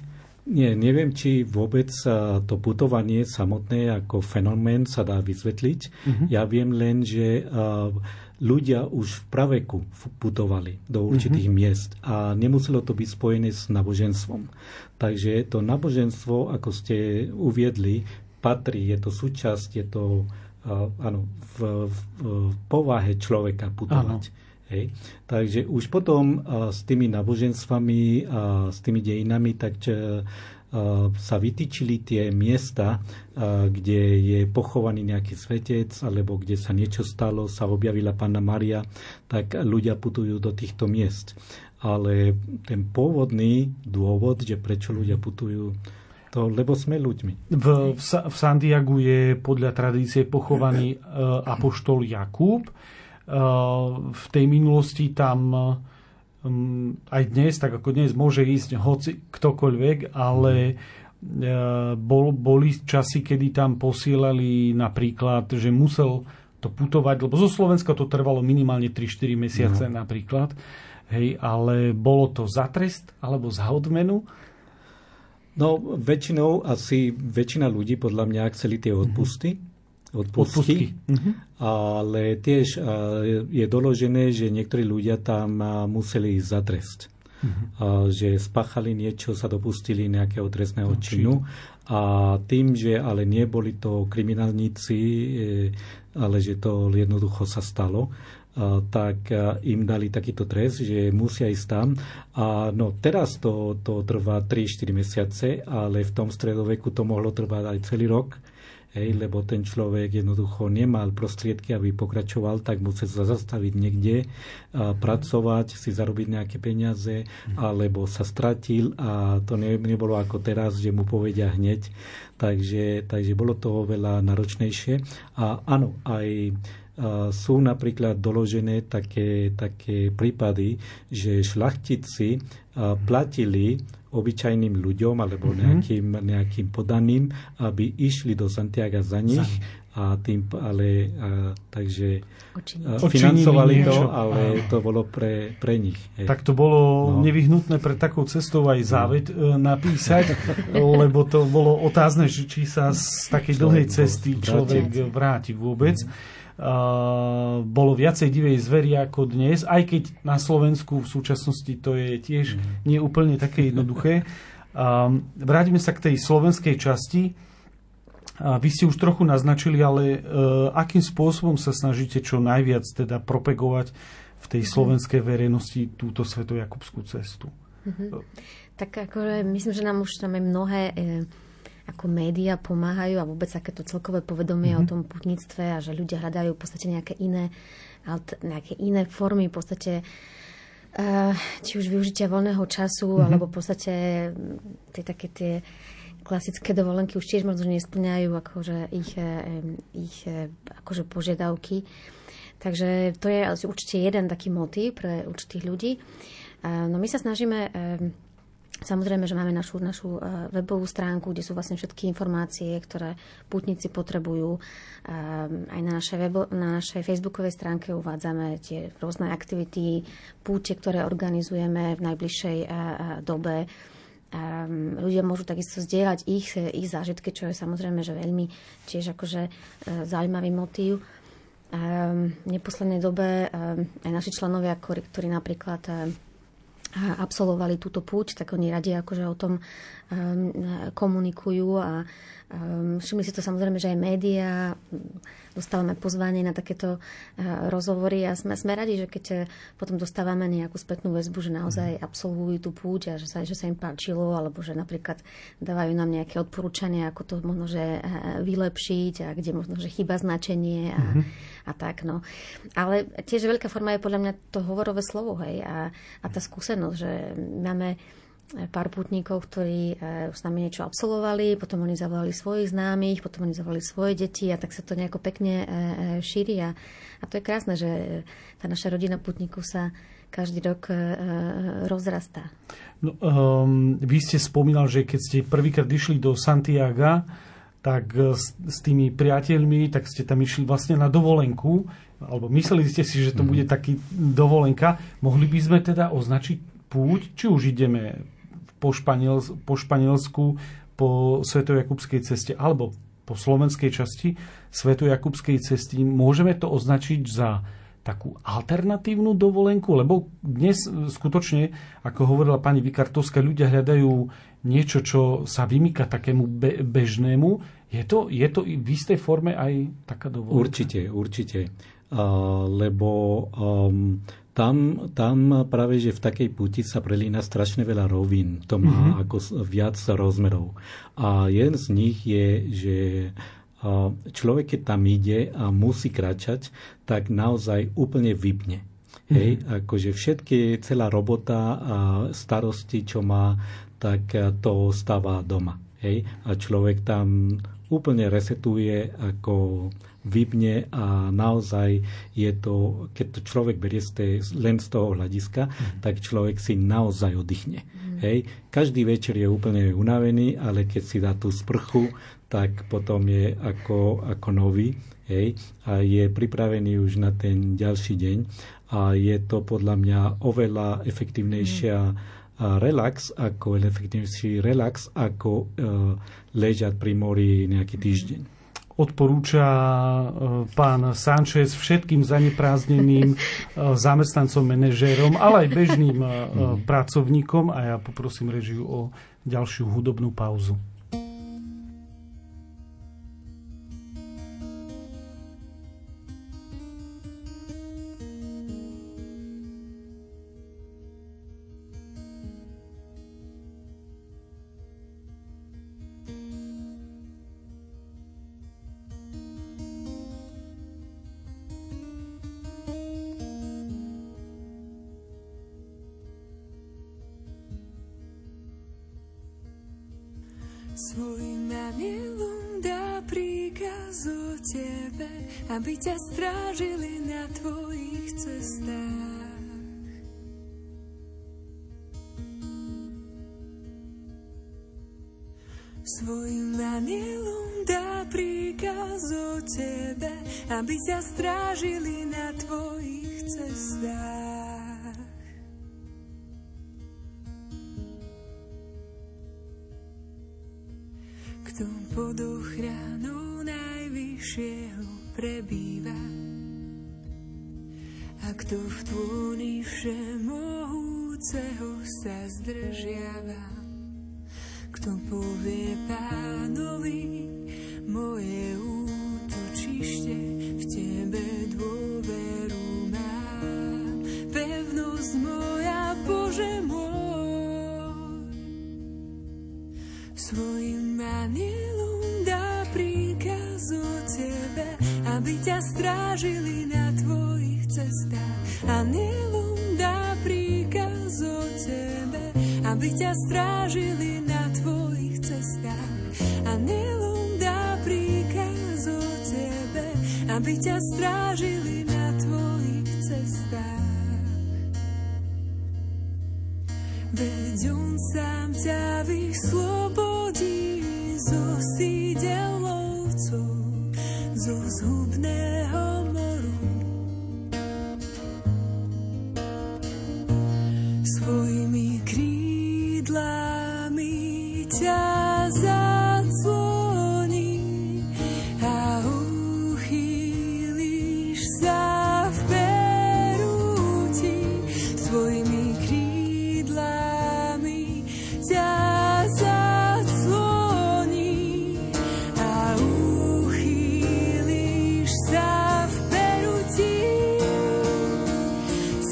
Nie, neviem, či vôbec to putovanie samotné ako fenomén sa dá vysvetliť. Ja viem len, že ľudia už v praveku putovali do určitých miest a nemuselo to byť spojené s náboženstvom. Takže to náboženstvo, ako ste uviedli, patrí, je to súčasť, je to áno, v povahe človeka putovať. Hej. Takže už potom s tými náboženstvami a s tými dejinami sa vytýčili tie miesta, kde je pochovaný nejaký svetec, alebo kde sa niečo stalo, sa objavila Panna Mária, tak ľudia putujú do týchto miest. Ale ten pôvodný dôvod, že prečo ľudia putujú, lebo sme ľuďmi. V Santiagu je podľa tradície pochovaný apoštol Jakub. V tej minulosti tam aj dnes, tak ako dnes, môže ísť hoci ktokoľvek, ale boli časy, kedy tam posielali napríklad, že musel to putovať, lebo zo Slovenska to trvalo minimálne 3-4 mesiace napríklad. Hej, ale bolo to za trest alebo za odmenu? No, väčšina ľudí podľa mňa chceli tie odpustky. Ale tiež je doložené, že niektorí ľudia tam museli ísť za trest. že spáchali niečo, sa dopustili nejakého trestného činu. A tým, že ale neboli to kriminálnici, ale že to jednoducho sa stalo, tak im dali takýto trest, že musia ísť tam. A no, teraz to trvá 3-4 mesiace, ale v tom stredoveku to mohlo trvať aj celý rok, lebo ten človek jednoducho nemal prostriedky, aby pokračoval, tak musel sa zastaviť niekde, pracovať, si zarobiť nejaké peniaze, alebo sa stratil a to nebolo ako teraz, že mu povedia hneď. Takže bolo to oveľa náročnejšie. A áno, aj sú napríklad doložené také prípady, že šľachtici platili obyčajným ľuďom alebo nejakým podaným, aby išli do Santiaga za nich a tým, ale takže financovali to, ale to bolo pre nich. Tak to bolo nevyhnutné pre takou cestou aj záveď napísať, lebo to bolo otázne, či sa z takej dlhej cesty človek vráti vôbec. Bolo viacej divej zveri ako dnes, aj keď na Slovensku v súčasnosti to je tiež nie úplne také jednoduché. Vrátime sa k tej slovenskej časti. Vy ste už trochu naznačili, ale akým spôsobom sa snažíte čo najviac teda propagovať v tej slovenskej verejnosti túto Svätojakubskú cestu? Tak akože myslím, že nám už tam je mnohé ako médiá pomáhajú a vôbec takéto celkové povedomie o tom putníctve a že ľudia hľadajú v podstate nejaké iné formy v podstate či už využitia voľného času alebo v podstate tie klasické dovolenky už tiež možno nespĺňajú akože ich akože požiadavky. Takže to je určite jeden taký motív pre určitých ľudí. No my sa snažíme samozrejme, že máme našu webovú stránku, kde sú vlastne všetky informácie, ktoré pútnici potrebujú. Aj na našej facebookovej stránke uvádzame tie rôzne aktivity, púte, ktoré organizujeme v najbližšej dobe. Ľudia môžu takisto zdieľať ich zážitky, čo je samozrejme že veľmi tiež akože zaujímavý motív. V neposlednej dobe aj naši členovia, ktorí napríklad absolvovali túto púť, tak oni radi akože o tom komunikujú a všimli si to samozrejme, že aj médiá, dostávame pozvanie na takéto rozhovory a sme radi, že keď potom dostávame nejakú spätnú väzbu, že naozaj absolvujú tú púť a že sa im páčilo, alebo že napríklad dávajú nám nejaké odporúčania, ako to možno že vylepšiť a kde možno že chýba značenie a tak. No. Ale tiež veľká forma je podľa mňa to hovorové slovo, hej, a tá skúsenosť, že máme pár pútnikov, ktorí s nami niečo absolvovali, potom oni zavolali svojich známych, potom oni zavolali svoje deti a tak sa to nejako pekne šíri a to je krásne, že tá naša rodina pútnikov sa každý rok rozrastá. No, vy ste spomínal, že keď ste prvýkrát išli do Santiaga, tak s tými priateľmi, tak ste tam išli vlastne na dovolenku, alebo mysleli ste si, že to bude taký dovolenka. Mohli by sme teda označiť púť, či už ideme po Španielsku, po Svätojakubskej ceste, alebo po slovenskej časti Svätojakubskej cesty. Môžeme to označiť za takú alternatívnu dovolenku? Lebo dnes skutočne, ako hovorila pani Vikartovská, ľudia hľadajú niečo, čo sa vymýka takému bežnému. Je to v istej forme aj taká dovolenka? Určite. Lebo tam práve, že v takej púti sa prelína strašne veľa rovín. To má ako viac rozmerov. A jeden z nich je, že človek, keď tam ide a musí kráčať, tak naozaj úplne vypne. Hej? Akože celá robota a starosti, čo má, tak to stáva doma. Hej? A človek tam úplne resetuje, ako vypne a naozaj je to, keď to človek berie len z toho hľadiska, tak človek si naozaj oddychne. Hej. Každý večer je úplne unavený, ale keď si dá tú sprchu, tak potom je ako nový. Hej. A je pripravený už na ten ďalší deň a je to podľa mňa oveľa efektívnejšia efektívnejší relax ako ležať pri mori nejaký týždeň. odporúča pán Sánchez všetkým zaneprázdneným zamestnancom, manažérom, ale aj bežným pracovníkom. A ja poprosím režiu o ďalšiu hudobnú pauzu. Svojim anielom dá príkaz o tebe, aby ťa strážili na tvojich cestách. Svojim anielom dá príkaz o tebe, aby ťa strážili na tvojich cestách. Kto pod ochranou najvyššieho prebýva a kto v tóni všemohúceho sa zdržiava, kto povie Pánovi, moje útočište, v tebe dôveru mám, pevnosť moja, Bože môj. Svojim anielom dá príkaz o tebe, aby ťa strážili na tvojich cestách. Anielom dá príkaz o tebe, aby ťa strážili na tvojich cestách. Anielom dá príkaz o tebe, aby ťa strážili na tvojich cestách. Veď on sám ťa vyslobodí zo sídel lovcov, zo zhubného moru. Svojimi krídlami ťa zacloní a uchýliš sa v perúti. Svojimi krídlami ťa zacloní a uchýliš sa v peruti.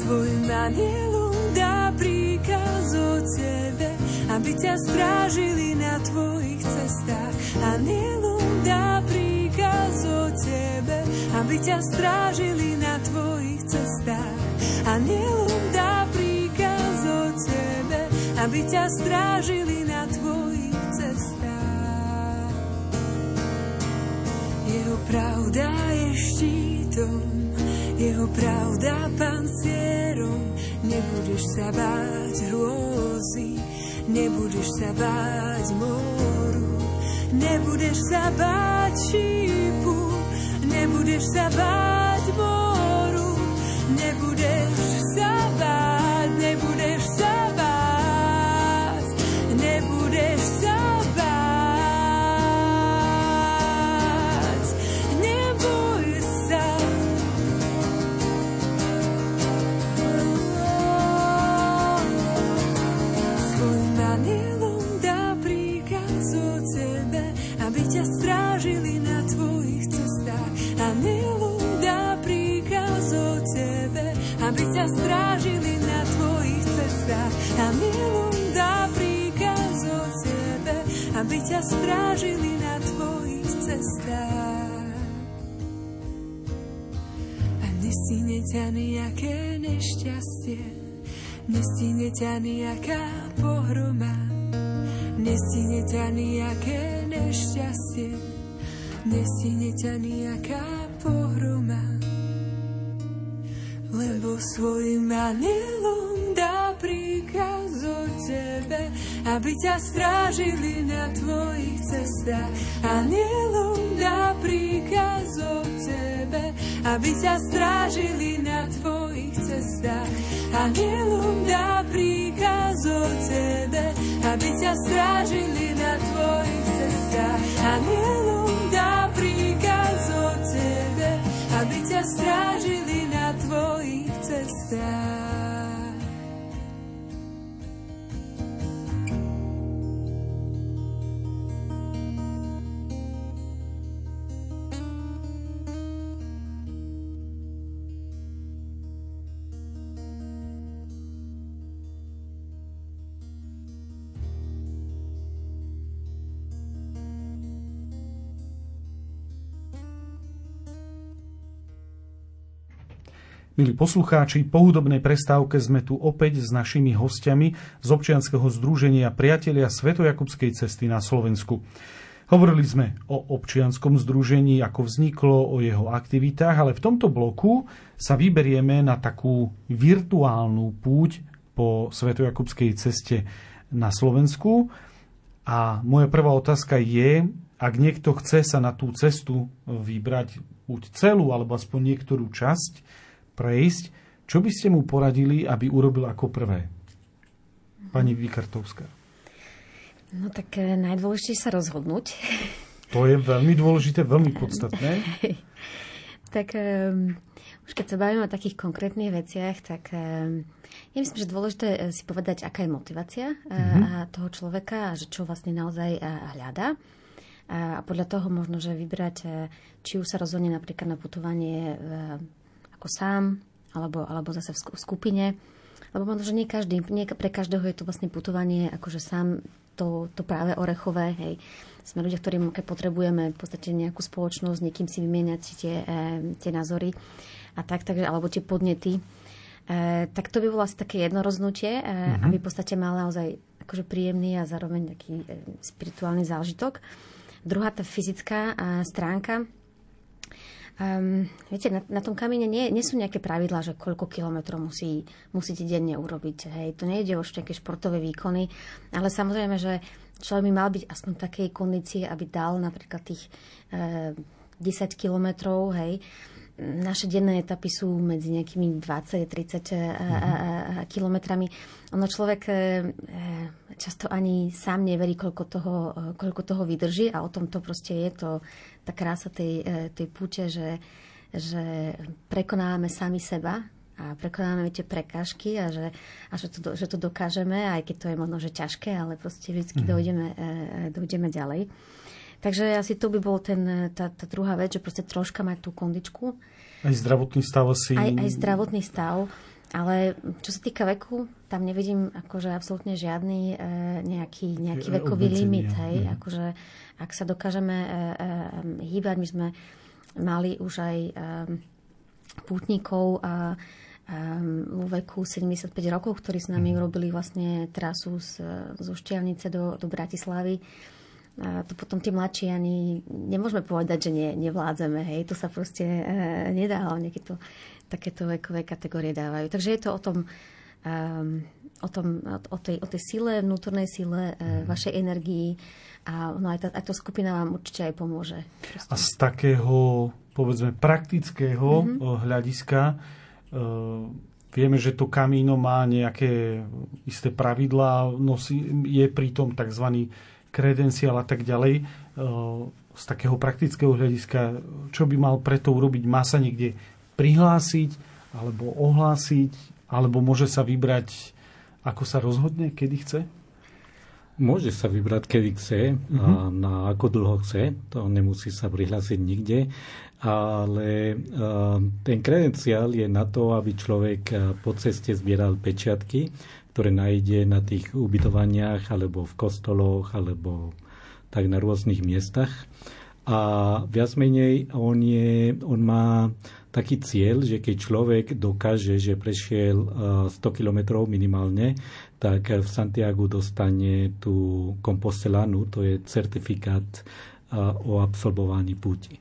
Svojim anielom dá príkaz o tebe, aby ťa strážili na tvojich cestách. Anielom dá príkaz o tebe, aby ťa strážili na tvojich cestách. Anielom dá príkaz o tebe, aby ťa strážili na tvojich cestách. Jeho pravda je štítom, jeho pravda pancierom. Nebudeš sa báť hrôzy, nebudeš sa báť moru, nebudeš sa báť šípu, nebudeš sa báť moru, nebudeš sa báť, nebudeš sa báť, nebudeš sa báť. Aby ťa strážili na tvojich cestách. Anielom dá príkaz o tebe, aby ťa strážili na tvojich cestách. A nestihne ťa nejaké nešťastie, nestihne ťa nejaká pohroma, nestihne ťa nejaké nešťastie, nestihne ťa nejaká pohroma. Lebo svojim anielom dá príkaz o tebe, aby ťa strážili na tvojich cestách. Anielom dá príkaz o tebe, aby ťa strážili na tvojich cestách. Anielom dá príkaz o tebe, aby ťa strážili na tvojich cestách. Anielom dá príkaz ťa strážili na tvojich cestách. Milí poslucháči, po hudobnej prestávke sme tu opäť s našimi hostiami z občianskeho združenia Priatelia Svätojakubskej cesty na Slovensku. Hovorili sme o občianskom združení, ako vzniklo, o jeho aktivitách, ale v tomto bloku sa vyberieme na takú virtuálnu púť po Svätojakubskej ceste na Slovensku. A moja prvá otázka je, ak niekto chce sa na tú cestu vybrať buď celú, alebo aspoň niektorú časť, prejsť, čo by ste mu poradili, aby urobil ako prvé? Pani Vikartovská. No tak najdôležitejšie sa rozhodnúť. To je veľmi dôležité, veľmi podstatné. Tak už keď sa bavíme o takých konkrétnych veciach, tak ja myslím, že dôležité si povedať, aká je motivácia toho človeka a že čo vlastne naozaj hľadá. A podľa toho možno, že vybrať, či už sa rozhodne napríklad na putovanie sám, alebo zase v skupine. Lebo možno, že nie pre každého je to vlastne putovanie akože sám, to práve orechové. Hej. Sme ľudia, ktorým potrebujeme v podstate nejakú spoločnosť, niekým si vymieňať tie názory a takže, alebo tie podnety. Tak to by bolo asi také jedno rozhodnutie, aby v podstate mal naozaj akože príjemný a zároveň taký spirituálny zážitok. Druhá, tá fyzická stránka. Viete, na tom kamene nie sú nejaké pravidlá, že koľko kilometrov musíte denne urobiť. Hej. To nejde o nejaké športové výkony, ale samozrejme, že človek by mal byť aspoň v takej kondícii, aby dal napríklad tých 10 kilometrov. Hej. Naše denné etapy sú medzi nejakými 20-30 kilometrami. Ono človek často ani sám neverí, koľko toho vydrží a o tom to proste je to tá krása tej púte, že prekonávame sami seba a prekonávame tie prekážky a že to dokážeme, aj keď to je možno, že ťažké, ale proste vždy dojdeme ďalej. Takže asi to by bol tá druhá vec, že proste troška mať tú kondičku. Aj zdravotný stav, ale čo sa týka veku, tam nevidím akože absolútne žiadny nejaký vekový limit. Hej. Akože, ak sa dokážeme hýbať, my sme mali už aj pútnikov vo veku 75 rokov, ktorí s nami urobili vlastne trasu zo Štiavnice do Bratislavy. A to potom tí mladší ani nemôžeme povedať, že nevládzeme. Hej. To sa proste nedá, ale niekedy takéto vekové kategórie dávajú. Takže je to o tej sile, vnútornej sile, vašej energii a no, aj tá skupina vám určite aj pomôže. Proste. A z takého, povedzme, praktického hľadiska vieme, že to kamíno má nejaké isté pravidlá, je pritom tzv. Kredenciál a tak ďalej. Z takého praktického hľadiska, čo by mal preto urobiť? Má sa niekde prihlásiť alebo ohlásiť? Alebo môže sa vybrať, ako sa rozhodne, kedy chce? Môže sa vybrať, kedy chce, a na ako dlho chce. To nemusí sa prihlásiť nikde. Ale ten kredenciál je na to, aby človek po ceste zbieral pečiatky, ktoré nájde na tých ubytovaniach, alebo v kostoloch, alebo tak na rôznych miestach. A viac menej on má taký cieľ, že keď človek dokáže, že prešiel 100 kilometrov minimálne, tak v Santiagu dostane tú Compostelanu, to je certifikát o absolvovaní púti.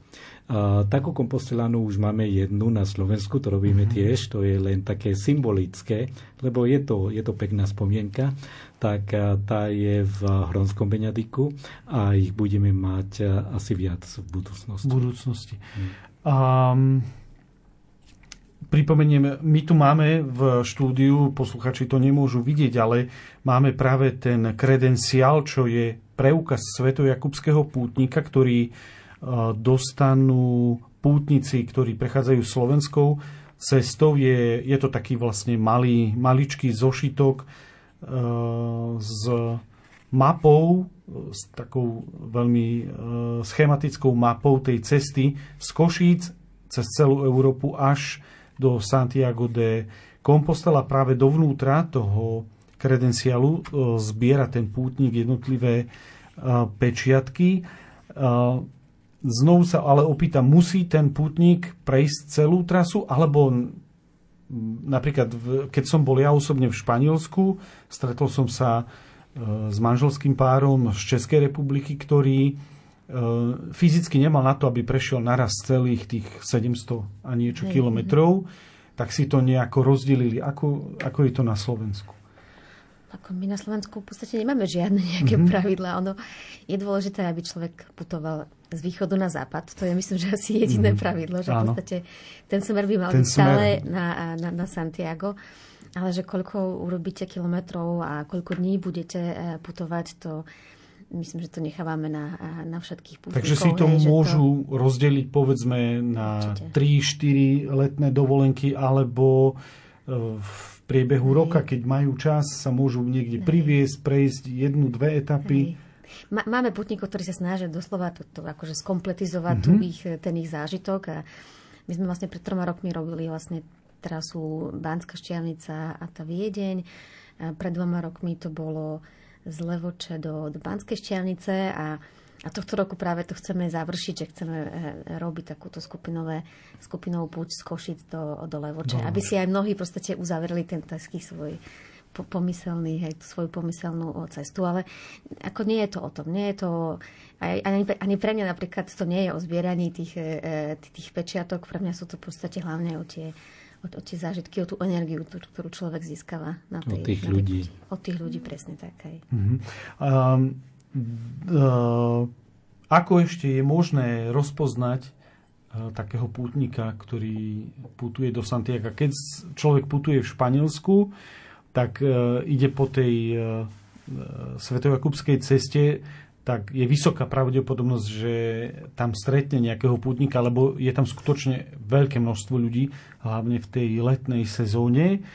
Takú Compostelanu už máme jednu na Slovensku, to robíme tiež, to je len také symbolické, lebo je to pekná spomienka, tak tá je v Hronskom Benadiku a ich budeme mať asi viac v budúcnosti. Pripomeniem, my tu máme v štúdiu, posluchači to nemôžu vidieť, ale máme práve ten kredenciál, čo je preukaz Svätojakubského pútnika, ktorý dostanú pútnici, ktorí prechádzajú slovenskou cestou. Je to taký vlastne maličký zošitok s mapou, s takou veľmi schematickou mapou tej cesty z Košíc cez celú Európu až do Santiago de Compostela. Práve dovnútra toho kredenciálu zbiera ten pútnik jednotlivé pečiatky. Znovu sa ale opýtam, musí ten pútnik prejsť celú trasu, alebo napríklad, keď som bol ja osobne v Španielsku, stretol som sa s manželským párom z Českej republiky, ktorý fyzicky nemal na to, aby prešiel naraz celých tých 700 a niečo kilometrov, tak si to nejako rozdelili. Ako je to na Slovensku? My na Slovensku v podstate nemáme žiadne nejaké pravidlá. Ono je dôležité, aby človek putoval z východu na západ. To je, myslím, že asi jediné pravidlo, že v podstate ten smer by mal byť stále na Santiago. Ale že koľko urobíte kilometrov a koľko dní budete putovať, to myslím, že to nechávame na všetkých pútnikov. Takže si to môžu rozdeliť povedzme na 3-4 letné dovolenky, alebo v priebehu roka, keď majú čas, sa môžu niekde priviesť, prejsť 1-2 etapy. Máme pútnikov, ktorí sa snažia doslova to akože skompletizovať ten ich zážitok. A my sme vlastne pred 3 rokmi robili vlastne trasu Banská Štiavnica a tá Viedeň. A pred 2 rokmi to bolo z Levoče do Banskej Štiavnice a tohto roku práve to chceme završiť, že chceme robiť takúto skupinovú púť z Košic do Levoče, aby si aj mnohí proste uzavreli ten taký svoj svoju pomyselnú cestu, ale ako nie je to o tom, nie je to ani pre mňa napríklad to nie je o zbieraní tých pečiatok, pre mňa sú to v podstate hlavne o tie zážitky, o tú energiu, ktorú človek získava na tej, ľudí. Od tých ľudí, presne tak aj. Ako ešte je možné rozpoznať takého pútnika, ktorý putuje do Santiaga? Keď človek putuje v Španielsku, tak ide po tej Svätojakubskej ceste, tak je vysoká pravdepodobnosť, že tam stretne nejakého pútnika, lebo je tam skutočne veľké množstvo ľudí, hlavne v tej letnej sezóne.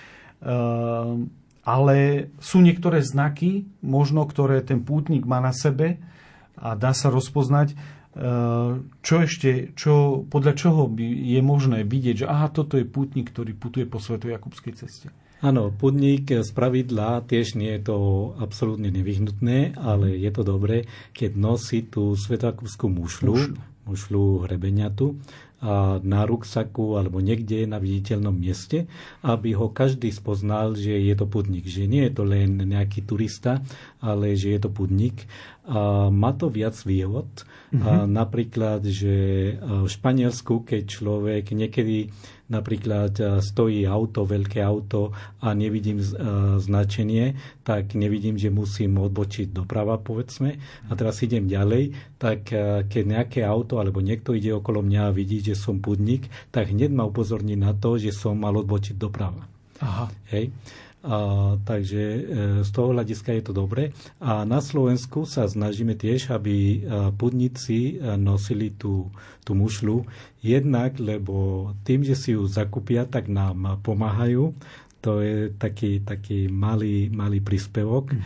Ale sú niektoré znaky, možno ktoré ten pútnik má na sebe a dá sa rozpoznať, podľa čoho je možné vidieť, že toto je pútnik, ktorý putuje po Svätojakubskej ceste. Áno, pútnik z pravidla tiež nie je to absolútne nevyhnutné, ale je to dobré, keď nosí tú svätojakubskú mušľu hrebeňatu a na ruksaku alebo niekde na viditeľnom mieste, aby ho každý spoznal, že je to pútnik, že nie je to len nejaký turista, ale že je to pútnik. A má to viac výhod. Napríklad, že v Španielsku, keď človek niekedy napríklad stojí veľké auto a nevidím značenie, tak nevidím, že musím odbočiť doprava, povedzme, a teraz idem ďalej, tak keď nejaké auto alebo niekto ide okolo mňa a vidí, že som pútnik, tak hneď ma upozorní na to, že som mal odbočiť doprava. Aha. Hej. Takže z toho hľadiska je to dobré. A na Slovensku sa snažíme tiež, aby pútnici nosili tú mušľu. Jednak, lebo tým, že si ju zakúpia, tak nám pomáhajú. To je taký malý príspevok,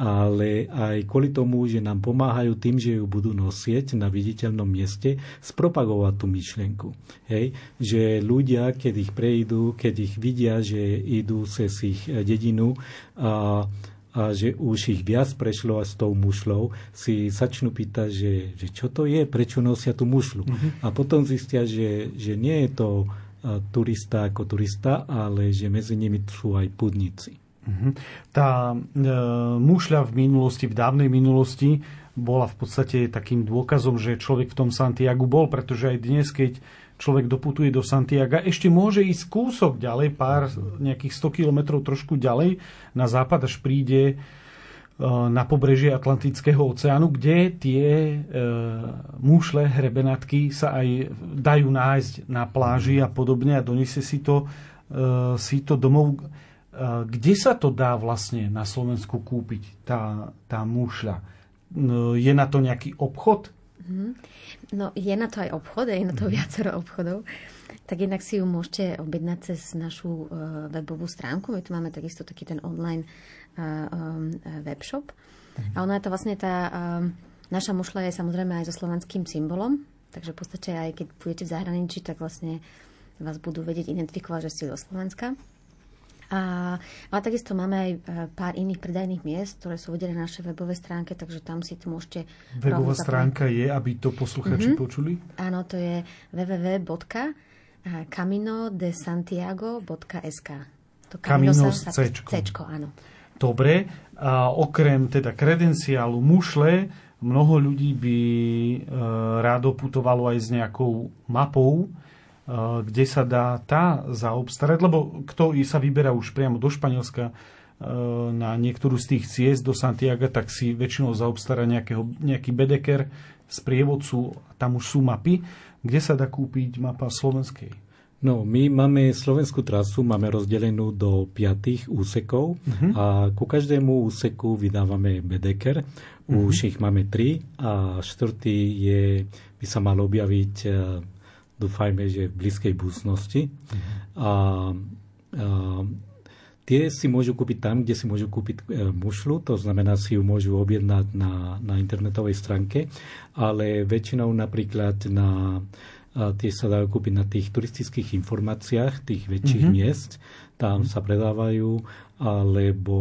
ale aj kvôli tomu, že nám pomáhajú tým, že ju budú nosieť na viditeľnom mieste, spropagovať tú myšlienku. Hej? Že ľudia, keď ich vidia, že idú cez ich dedinu a že už ich viac prešlo a s tou mušľou, si začnú pýtať, že čo to je, prečo nosia tú mušľu. A potom zistia, že nie je to turista ako turista, ale že medzi nimi sú aj pútnici. Tá mušľa v dávnej minulosti bola v podstate takým dôkazom, že človek v tom Santiagu bol, pretože aj dnes, keď človek doputuje do Santiaga, ešte môže ísť kúsok ďalej, nejakých 100 kilometrov trošku ďalej na západ, až príde na pobrežie Atlantického oceánu, kde tie mušle, hrebenatky sa aj dajú nájsť na pláži a podobne a donesie si to domov. Kde sa to dá vlastne na Slovensku kúpiť, tá mušľa? Je na to nejaký obchod? No je na to aj obchod, je na to viacero obchodov. Tak jednak si ju môžete objednať cez našu webovú stránku. My tu máme takisto taký ten online webshop. A ona je to vlastne tá... Naša mušľa je samozrejme aj so slovanským symbolom. Takže v podstate aj keď budete v zahraničí, tak vlastne vás budú vedieť identifikovať, že ste zo Slovenska. Ale takisto máme aj pár iných predajných miest, ktoré sú uvedené na našej webovej stránke, takže tam si to môžete... Webová stránka je, aby to posluchači počuli? Áno, to je www.caminodesantiago.sk. To Camino s C-čko, áno. Dobre, a okrem teda kredenciálu mušle, mnoho ľudí by rádo putovalo aj s nejakou mapou, kde sa dá tá zaobstarať, lebo kto sa vyberá už priamo do Španielska na niektorú z tých ciest do Santiaga, tak si väčšinou zaobstará nejaký bedeker z prievodcu, tam už sú mapy, kde sa dá kúpiť mapa slovenskej. No, my máme slovenskú trasu, máme rozdelenú do 5 úsekov a ku každému úseku vydávame bedeker. Už ich máme 3 a 4. by sa mal objaviť, dúfajme, že v blízkej budúcnosti. A tie si môžu kúpiť tam, kde si môžu kúpiť mušľu, to znamená, si ju môžu objednať na internetovej stránke, ale väčšinou napríklad tie sa dajú kúpiť na tých turistických informáciách, tých väčších miest. Tam sa predávajú, alebo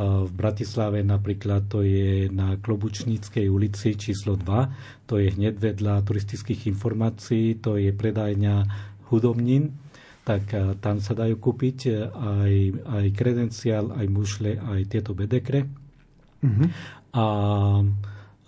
v Bratislave napríklad to je na Klobučníckej ulici číslo 2. To je hneď vedľa turistických informácií, to je predajňa hudobnín. Tak tam sa dajú kúpiť aj kredenciál, aj mušle, aj tieto bedekre. A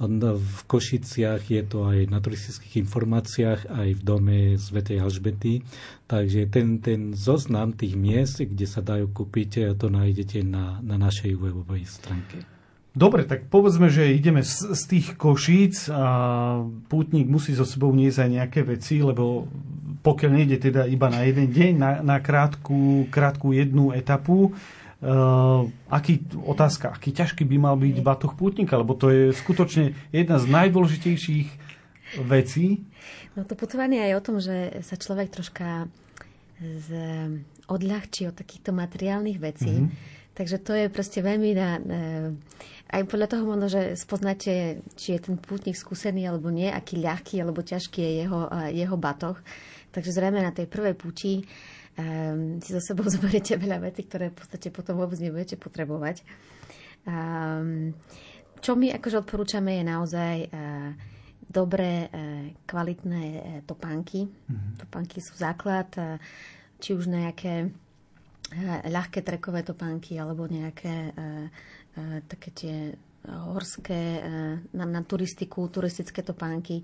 v Košiciach je to aj na turistických informáciách, aj v dome Svätej Alžbety. Takže ten zoznam tých miest, kde sa dajú kúpiť, to nájdete na našej webovej stránke. Dobre, tak povedzme, že ideme z tých Košíc a pútnik musí so sebou niesť aj nejaké veci, lebo pokiaľ nejde teda iba na jeden deň, na krátku jednu etapu, aký ťažký by mal byť batoh pútnika, lebo to je skutočne jedna z najdôležitejších vecí. No to putovanie je o tom, že sa človek troška odľahčí od takýchto materiálnych vecí. Takže to je proste veľmi aj podľa toho možno, že spoznáte, či je ten pútnik skúsený alebo nie, aký ľahký alebo ťažký je jeho batoh. Takže zrejme na tej prvej púti si so sebou zoberiete veľa vecí, ktoré v podstate potom vôbec nebudete potrebovať. Čo my akože odporúčame, je naozaj dobré, kvalitné topánky. Topánky sú základ, či už nejaké ľahké trekové topánky, alebo nejaké také tie horské, na turistiku, turistické topánky.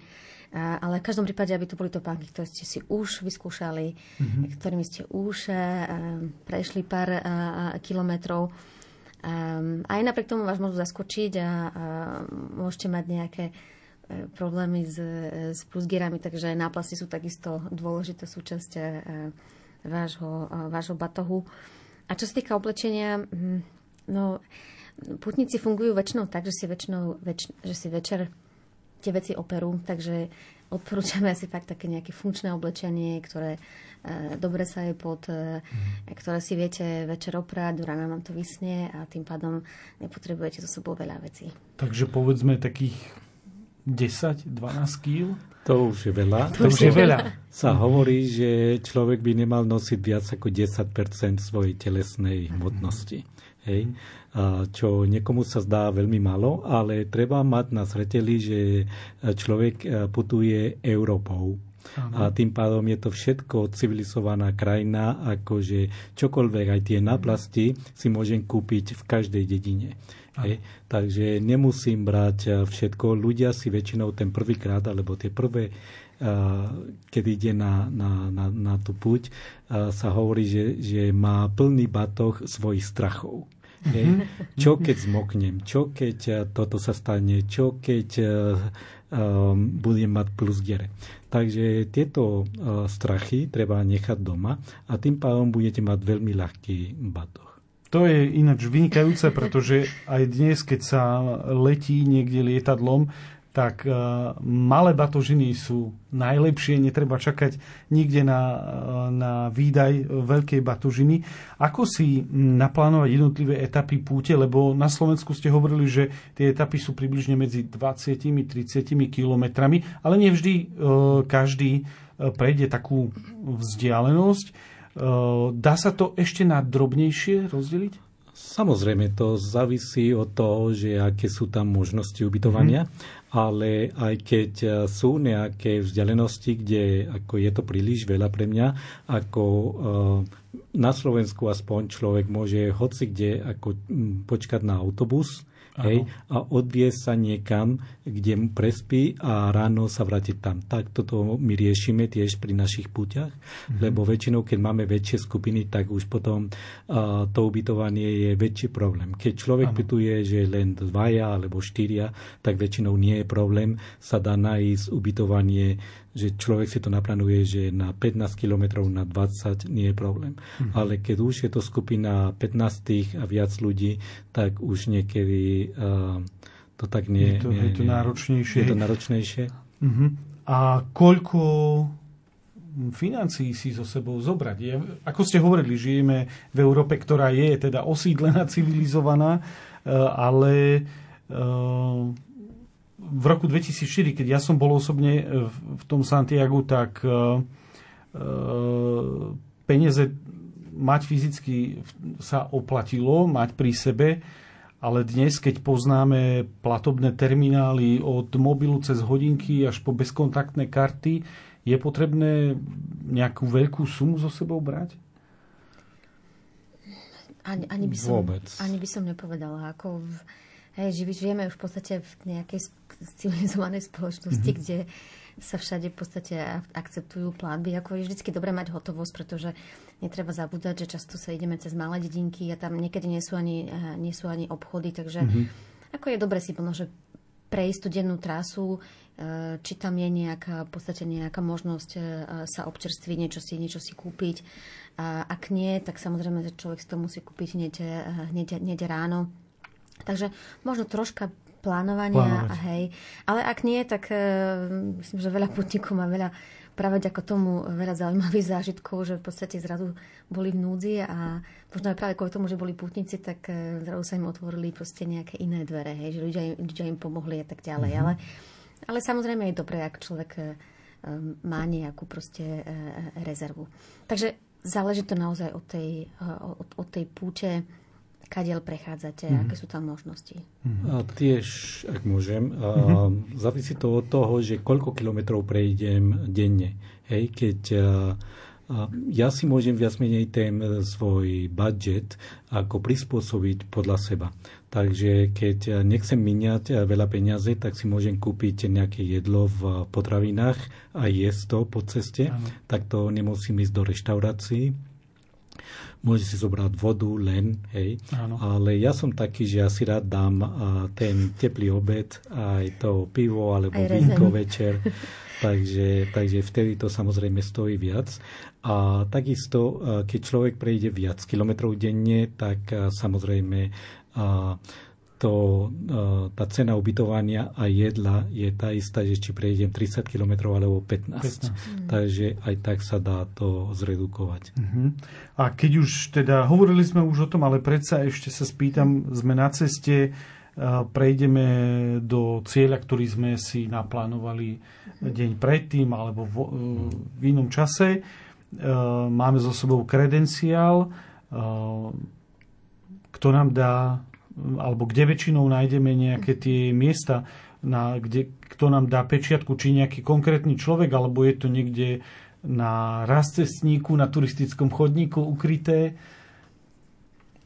Ale v každom prípade, aby to boli topánky, ktoré ste si už vyskúšali, ktorými ste už prešli pár kilometrov. Aj napriek tomu vás môžu zaskočiť a môžete mať nejaké problémy s plusgierami, takže náplasy sú takisto dôležitá súčasť vášho batohu. A čo sa týka oblečenia, no... Pútnici fungujú väčšinou tak, že si večer tie veci operú, takže odporúčame asi fakt také nejaké funkčné oblečenie, ktoré dobre sa je pod, ktoré si viete večer oprať, do rána vám to vysnie a tým pádom nepotrebujete so sebou veľa vecí. Takže povedzme takých 10-12 kg? To už je veľa. Sa hovorí, že človek by nemal nosiť viac ako 10% svojej telesnej hmotnosti. Hej. Čo niekomu sa zdá veľmi málo, ale treba mať na zreteli, že človek putuje Európou. A tým pádom je to všetko civilizovaná krajina, akože čokoľvek, aj tie náplasti si môžem kúpiť v každej dedine. Takže nemusím brať všetko. Ľudia si väčšinou ten prvýkrát, alebo tie prvé, keď ide na tú púť, sa hovorí, že má plný batoh svojich strachov. Čo keď zmoknem? Čo keď toto sa stane? Čo keď budem mať plusgiere? Takže tieto strachy treba nechať doma a tým pádom budete mať veľmi ľahký batoh. To je ináč vynikajúce, pretože aj dnes, keď sa letí niekde lietadlom, tak malé batožiny sú najlepšie, netreba čakať nikde na výdaj veľkej batožiny. Ako si naplánovať jednotlivé etapy púte, lebo na Slovensku ste hovorili, že tie etapy sú približne medzi 20-30 kilometrami, ale nevždy každý prejde takú vzdialenosť. Dá sa to ešte na drobnejšie rozdeliť? Samozrejme, to závisí od toho, že aké sú tam možnosti ubytovania, ale aj keď sú nejaké vzdialenosti, kde ako je to príliš veľa pre mňa, ako na Slovensku aspoň človek môže hoci kde ako počkať na autobus, hej, a odviesť sa niekam, kde mu prespí a ráno sa vrátiť tam. Tak toto my riešime tiež pri našich púťach, lebo väčšinou, keď máme väčšie skupiny, tak už potom to ubytovanie je väčší problém. Keď človek pituje, že len 2 alebo 4, tak väčšinou nie je problém, sa dá nájsť ubytovanie, že človek si to naplánuje, že na 15 km, na 20 nie je problém. Ale keď už je to skupina 15 a viac ľudí, tak už niekedy to tak nie je. Je to náročnejšie. A koľko financií si so sebou zobrať? Ako ste hovorili, žijeme v Európe, ktorá je teda osídlená, civilizovaná, ale... V roku 2004, keď ja som bol osobne v tom Santiagu, tak peniaze mať fyzicky sa oplatilo, mať pri sebe, ale dnes, keď poznáme platobné terminály od mobilu cez hodinky až po bezkontaktné karty, je potrebné nejakú veľkú sumu so sebou brať? Ani by som nepovedala, ako... Žijeme už v podstate v nejakej civilizovanej spoločnosti, kde sa všade v podstate akceptujú platby. Ako je vždy dobre mať hotovosť, pretože netreba zabúdať, že často sa ideme cez malé dedinky a tam niekedy nie sú ani obchody. Takže ako je dobre si pomôcť, že prejsť tú dennú trasu, či tam je nejaká možnosť sa občerstviť, niečo si kúpiť. A ak nie, tak samozrejme, že človek si to musí kúpiť hneď ráno. Takže možno troška plánovania, ale ak nie, tak myslím, že veľa putníkov má práve ďako tomu veľa zaujímavých zážitkov, že v podstate zrazu boli v núdzi a možno aj práve kvôli tomu, že boli pútnici, tak zrazu sa im otvorili proste nejaké iné dvere, že ľudia im pomohli a tak ďalej. Ale samozrejme je dobré, ak človek má nejakú proste rezervu. Takže záleží to naozaj od tej púte, kadiaľ prechádzate, aké sú tam možnosti. A tiež, ak môžem, závisí to od toho, že koľko kilometrov prejdem denne. Hej, keď ja si môžem viac menej ten svoj budget ako prispôsobiť podľa seba. Takže keď nechcem míňať veľa peniaze, tak si môžem kúpiť nejaké jedlo v potravinách a jesť to po ceste. Tak to nemusím ísť do reštaurácií. Môže si zobrať vodu len, hej. Ale ja som taký, že ja si rád dám ten teplý obed, aj to pivo, alebo vínko večer. Takže vtedy to samozrejme stojí viac. A takisto, keď človek prejde viac kilometrov denne, tak samozrejme tá cena ubytovania a jedla je tá istá, že či prejdem 30 km alebo 15. Takže aj tak sa dá to zredukovať. A keď už teda, hovorili sme už o tom, ale predsa ešte sa spýtam, sme na ceste, prejdeme do cieľa, ktorý sme si naplánovali deň predtým alebo v inom čase. Máme so sebou kredenciál, kto nám dá alebo kde väčšinou nájdeme nejaké tie miesta, kto nám dá pečiatku, či nejaký konkrétny človek, alebo je to niekde na rastcestníku, na turistickom chodníku ukryté.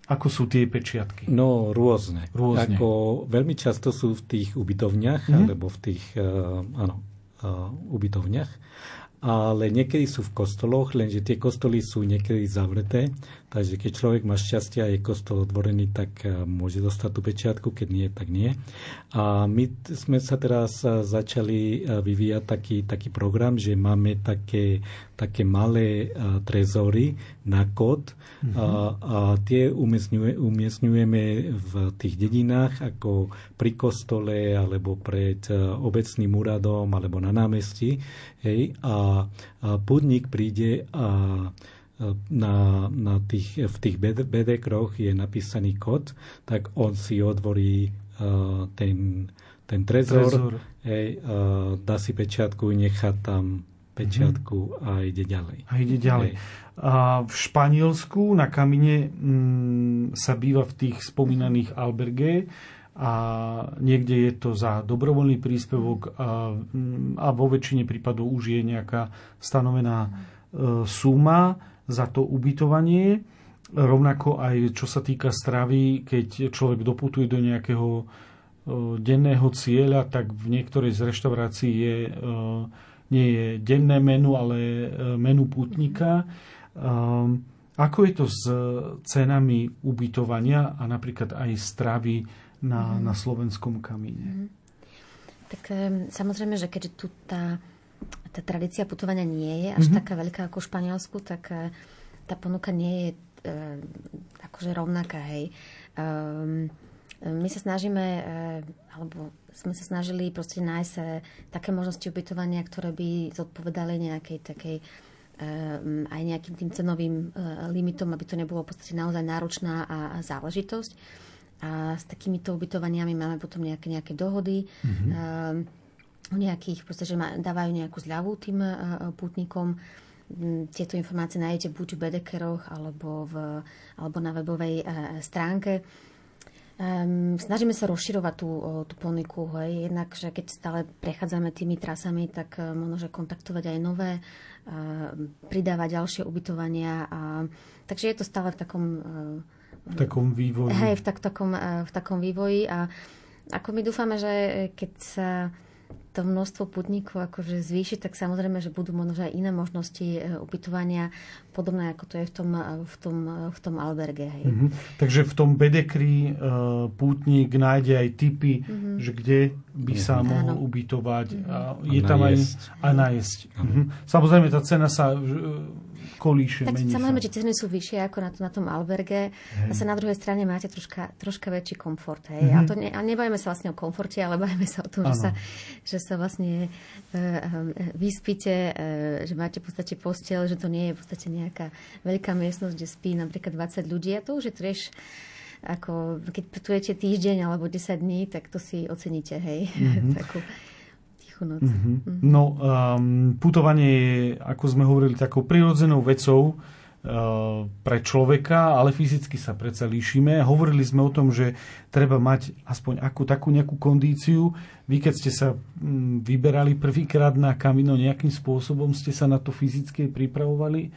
Ako sú tie pečiatky? No, rôzne. Ako veľmi často sú v tých ubytovniach, alebo v tých ubytovniach. ale niekedy sú v kostoloch, lenže tie kostoly sú niekedy zavreté, takže keď človek má šťastie a je kostol otvorený, tak môže dostať tú pečiatku, keď nie, tak nie. A my sme sa teraz začali vyvíjať taký program, že máme také malé trezory na kód a tie umiestňujeme v tých dedinách ako pri kostole alebo pred obecným úradom alebo na námestí. Hej, a pútnik príde v tých bedekroch je napísaný kód, tak on si otvorí ten trezor. Hej, dá si pečiatku, nechá tam pečiatku a ide ďalej. A v Španielsku na Kamine sa býva v tých spomínaných albergách a niekde je to za dobrovoľný príspevok a vo väčšine prípadov už je nejaká stanovená suma za to ubytovanie. Rovnako aj čo sa týka stravy, keď človek doputuje do nejakého denného cieľa, tak v niektorej z reštaurácií nie je denné menu, ale menu pútnika. Ako je to s cenami ubytovania a napríklad aj stravy na slovenskom Kamíne? Tak samozrejme, že keďže tu tá tradícia putovania nie je až taká veľká ako v Španielsku, tak tá ponuka nie je akože rovnaká. Hej. My sa snažíme, alebo sme sa snažili proste nájsť také možnosti ubytovania, ktoré by zodpovedali nejakej takej aj nejakým tým cenovým limitom, aby to nebolo v podstate naozaj náročná a záležitosť. A s takýmito ubytovaniami máme potom nejaké dohody, nejakých, proste, že dávajú nejakú zľavu tým pútnikom. Tieto informácie nájdete buď v bedekeroch, alebo na webovej stránke. Snažíme sa rozširovať tú ponuku. Jednak, že keď stále prechádzame tými trasami, tak možno, že kontaktovať aj nové, pridávať ďalšie ubytovania. Takže je to stále v takom... V takom vývoji. Hej, v takom vývoji. A ako my dúfame, že keď sa to množstvo pútnikov akože zvýši, tak samozrejme, že budú možno aj iné možnosti ubytovania, podobné ako to je v tom alberge. Hej. Takže v tom bedekri pútnik nájde aj tipy, že kde by sa mohol ubytovať. Je tam aj nájsť. Samozrejme, tá cena sa... kolíše, tak samozrejme, že ceny sú vyššie ako na tom alberge. Zase na druhej strane máte troška väčší komfort. Hej. A nebajme sa vlastne o komforte, ale bajme sa o tom, že sa vlastne vyspíte, že máte v podstate posteľ, že to nie je v podstate nejaká veľká miestnosť, kde spí napríklad 20 ľudí. A to už je tiež ako keď putujete týždeň alebo 10 dní, tak to si oceníte. Hej. Takú... No, putovanie je, ako sme hovorili, takou prirodzenou vecou pre človeka, ale fyzicky sa predsa líšime. Hovorili sme o tom, že treba mať aspoň takú nejakú kondíciu. Vy, keď ste sa vyberali prvýkrát na Camino, nejakým spôsobom ste sa na to fyzicky pripravovali?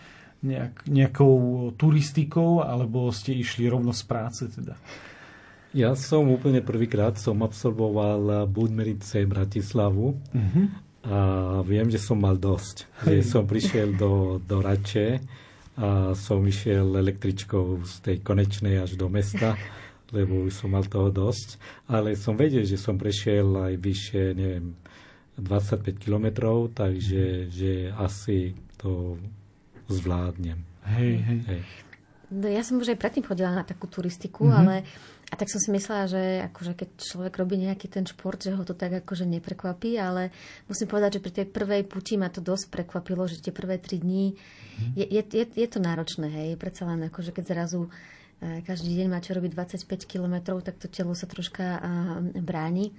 Nejakou turistikou? Alebo ste išli rovno z práce teda? Ja som úplne prvýkrát absolvoval Budmerice, Bratislavu a viem, že som mal dosť. Že som prišiel do Rače a som išiel električkou z tej konečnej až do mesta, lebo už som mal toho dosť. Ale som vedel, že som prešiel aj vyššie, neviem, 25 kilometrov, takže že asi to zvládnem. Hej. No, ja som už aj predtým chodila na takú turistiku, ale... A tak som si myslela, že akože keď človek robí nejaký ten šport, že ho to tak akože neprekvapí, ale musím povedať, že pri tej prvej puti ma to dosť prekvapilo, že tie prvé 3 dní je to náročné, hej, predsa len akože keď zrazu každý deň má čo robiť 25 kilometrov, tak to telo sa troška bráni.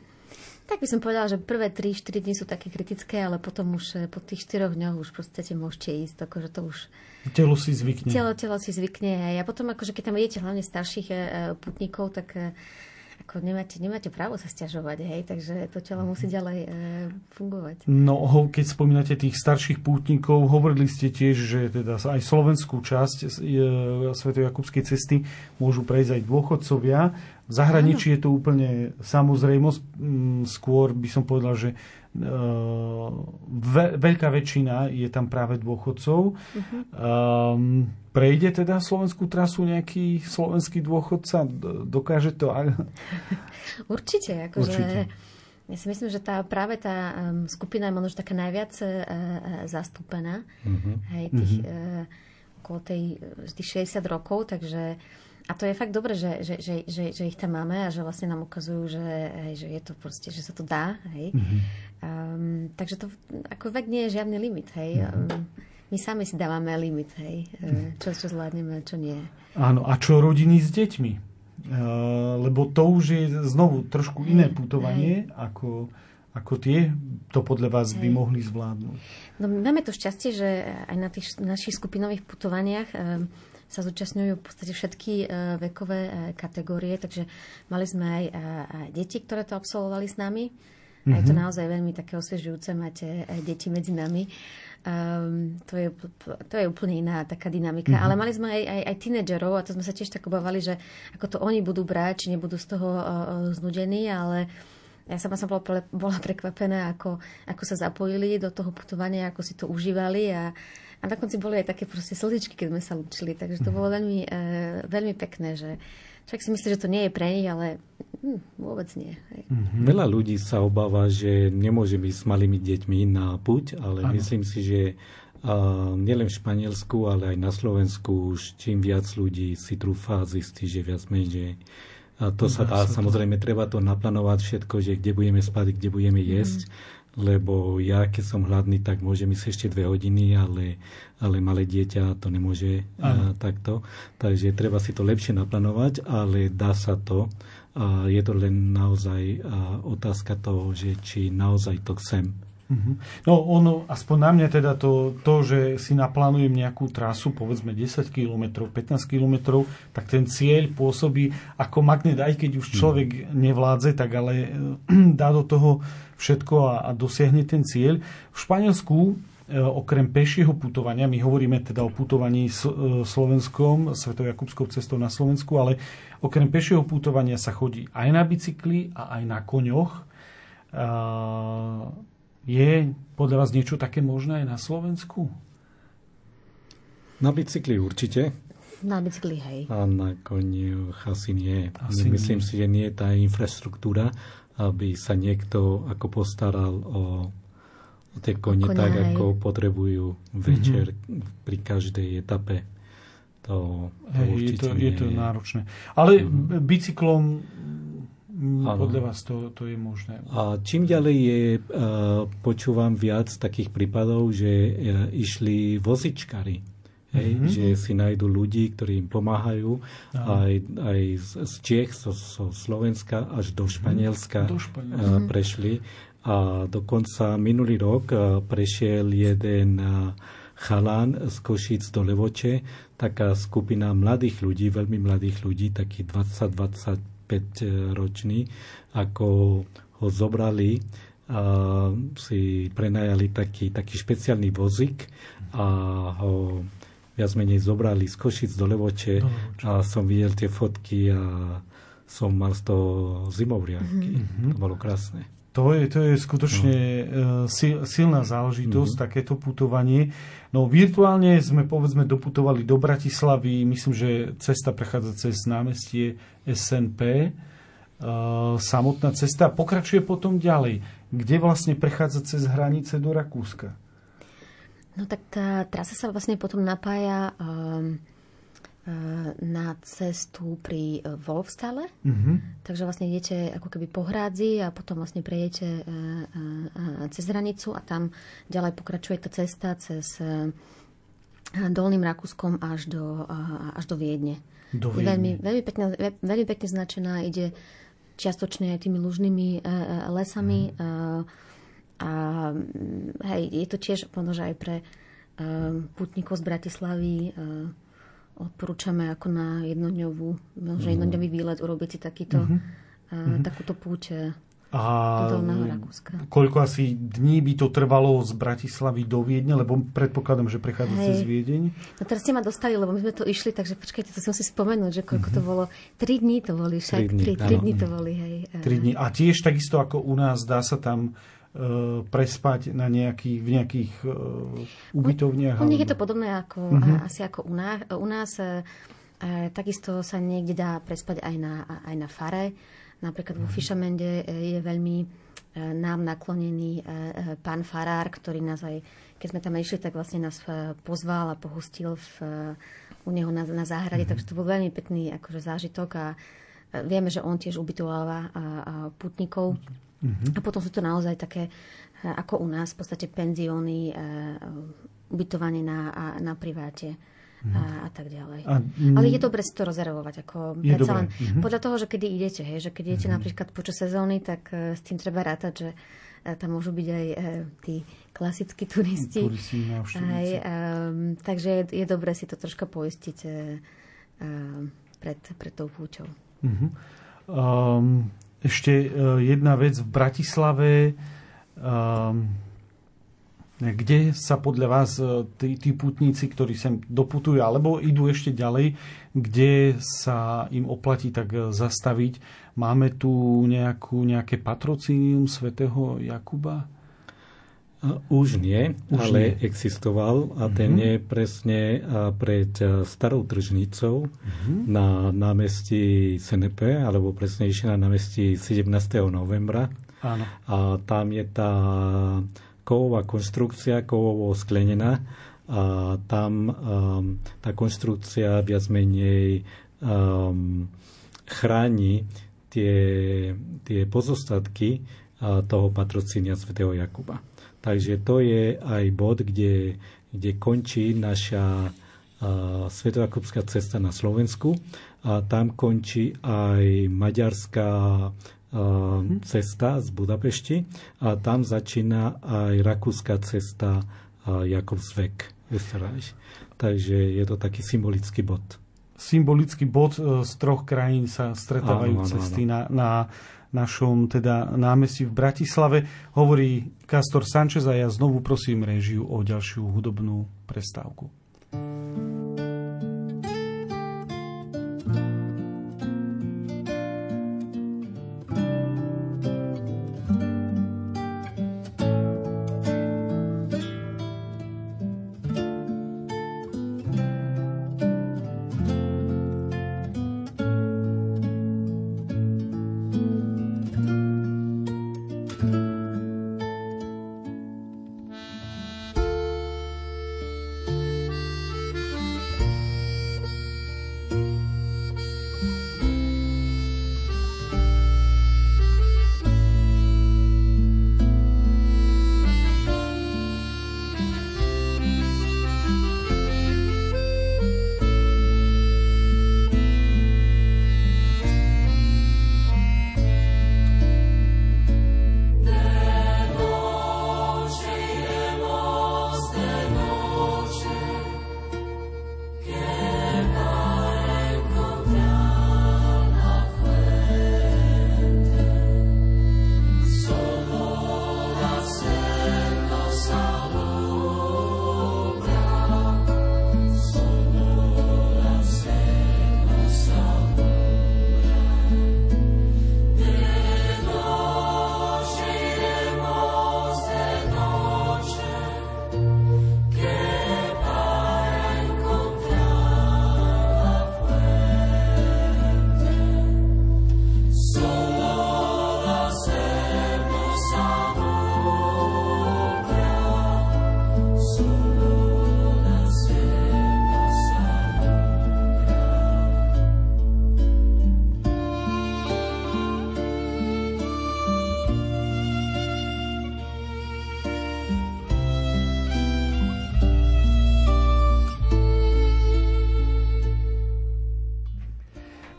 Tak by som povedala, že prvé 3-4 dni sú také kritické, ale potom už po tých 4 dňoch už proste môžete ísť, akože to už... Telo si zvykne. Telo si zvykne, hej. A potom akože, keď tam idete hlavne starších putníkov, tak ako nemáte právo sa sťažovať, hej, takže to telo musí ďalej fungovať. No, keď spomínate tých starších pútnikov, hovorili ste tiež, že teda aj slovenskú časť Svätojakubskej cesty môžu prejsť aj dôchodcovia. V zahraničí je to úplne samozrejmosť. Skôr by som povedal, že veľká väčšina je tam práve dôchodcov. Prejde teda slovenskú trasu nejaký slovenský dôchodca? Dokáže to? Určite. Ja si myslím, že tá skupina je možno taká najviac zastúpená. Hej, okolo tých 60 rokov, takže a to je fakt dobre, že ich tam máme a že vlastne nám ukazujú, že je to proste, že sa to dá. Hej. Takže to ako fakt nie je žiadny limit. Hej. My sami si dávame limit, hej. Čo zvládneme, čo nie. Áno, a čo rodiny s deťmi? Lebo to už je znovu trošku iné putovanie, ako tie to podľa vás by mohli zvládnuť? No, my máme to šťastie, že aj na tých našich skupinových putovaniach sa zúčastňujú v podstate všetky vekové kategórie, takže mali sme aj deti, ktoré to absolvovali s nami. A je to naozaj veľmi také osviežujúce, máte deti medzi nami. To je úplne iná taká dynamika. Ale mali sme aj tínedžerov a to sme sa tiež tak obávali, že ako to oni budú brať, či nebudú z toho znudení, ale ja sama som bola prekvapená, ako sa zapojili do toho putovania, ako si to užívali a na konci boli aj také proste slzičky, keď sme sa lúčili. Takže to bolo veľmi, veľmi pekné, že však si myslím, že to nie je pre nich, ale vôbec nie. Veľa ľudí sa obáva, že nemôže byť s malými deťmi na púť, ale myslím si, že nielen v Španielsku, ale aj na Slovensku už čím viac ľudí si trúfá zistí, že viac menej, že to sa dá. Samozrejme, treba to naplánovať všetko, že kde budeme spať, kde budeme jesť, lebo ja, keď som hladný, tak môžem ísť ešte 2 hodiny, ale malé dieťa to nemôže takto. Takže treba si to lepšie naplánovať, ale dá sa to. Je to len naozaj otázka toho, že či naozaj to chcem. No ono, aspoň na mňa teda to, že si naplánujem nejakú trasu, povedzme 10 km, 15 km, tak ten cieľ pôsobí ako magnet, aj keď už človek nevládze, tak ale dá do toho všetko a dosiahne ten cieľ. V Španielsku okrem pešieho putovania, my hovoríme teda o putovaní slovenskom, Svätojakubskou cestou na Slovensku, ale okrem pešieho putovania sa chodí aj na bicykli a aj na koňoch. Je podľa vás niečo také možné aj na Slovensku? Na bicykli určite. Na bicykli, hej. A na koniach asi nie. Myslím si, že nie je tá infraštruktúra, aby sa niekto ako postaral o tie kone tak, ako potrebujú večer pri každej etape. To určite nie je. Je to náročné. Ale bicyklom... Podľa vás to je možné. A čím ďalej počúvam viac takých prípadov, že išli vozičkári. Že si nájdú ľudí, ktorí im pomáhajú aj z Čech, zo Slovenska až do Španielska prešli. A dokonca minulý rok prešiel jeden chalan z Košíc do Levoče, taká skupina mladých ľudí, veľmi mladých ľudí, takých 20-25 ročný, ako ho zobrali a si prenajali taký špeciálny vozík a ho viac menej zobrali z Košic do Levoče a som videl tie fotky a som mal z toho zimovrianky. To bolo krásne. To je skutočne silná záležitosť, takéto putovanie. No virtuálne sme, povedzme, doputovali do Bratislavy. Myslím, že cesta prechádza cez námestie SNP. Samotná cesta pokračuje potom ďalej. Kde vlastne prechádza cez hranice do Rakúska? No tak tá trasa sa vlastne potom napája na cestu pri Wolfsthale. Takže vlastne idete ako keby po hrádzi a potom vlastne prejdete cez hranicu a tam ďalej pokračuje tá cesta cez Dolným Rakúskom až do Viedne. Veľmi pekne značená, ide čiastočne aj tými lužnými lesami. A hej, je to tiež možno aj pre pútnikov z Bratislavy odporúčame ako na jednodňový výlet urobiť si takúto púť A koľko asi dní by to trvalo z Bratislavy do Viedne, lebo predpokladám, že prechádza cez Viedeň. No teraz ste ma dostali, lebo my sme to išli, takže počkajte, to som si spomenul, že koľko to bolo. 3 dní to boli, však 3 dní to boli, hej. 3 dní. A tiež takisto ako u nás, dá sa tam prespať na v nejakých ubytovniach. U nich je to podobné ako, asi ako u nás. Takisto sa niekde dá prespať aj na fare. Napríklad vo Fischamende je veľmi nám naklonený pán farár, ktorý nás aj, keď sme tam išli, tak vlastne nás pozval a pohostil u neho na záhrade. Takže to bol veľmi pekný akože zážitok a vieme, že on tiež ubytováva putníkov. A potom sú to naozaj také, ako u nás, v podstate penzióny, ubytovanie na priváte. A tak ďalej. Ale je dobre si to rozervovať. Ako len, podľa toho, že kedy idete. Hej, že keď idete napríklad počas sezóny, tak s tým treba rátať, že tam môžu byť aj tí klasickí turisti. Aj, takže je dobre si to troška poistiť pred tou púťou. Ešte jedna vec v Bratislave. Kde sa podľa vás tí putníci, ktorí sem doputujú alebo idú ešte ďalej, kde sa im oplatí tak zastaviť? Máme tu nejaké patrocínium svätého Jakuba? Už nie, ale existoval a ten je presne pred Starou tržnicou na námestí CNP, alebo presnejšie na námestí 17. novembra. Áno. A tam je tá kovová konštrukcia, kovovo sklenená, a tam tá konštrukcia viac menej chráni tie pozostatky toho patrocínia svätého Jakuba. Takže to je aj bod, kde končí naša svätojakubská cesta na Slovensku a tam končí aj maďarská cesta z Budapešti a tam začína aj rakúska cesta Jakobsweg. Takže je to taký symbolický bod. Symbolický bod z troch krajín sa stretávajú cesty na našom teda námestí v Bratislave. Hovorí Kastor Sánchez a ja znovu prosím réžiu o ďalšiu hudobnú prestávku.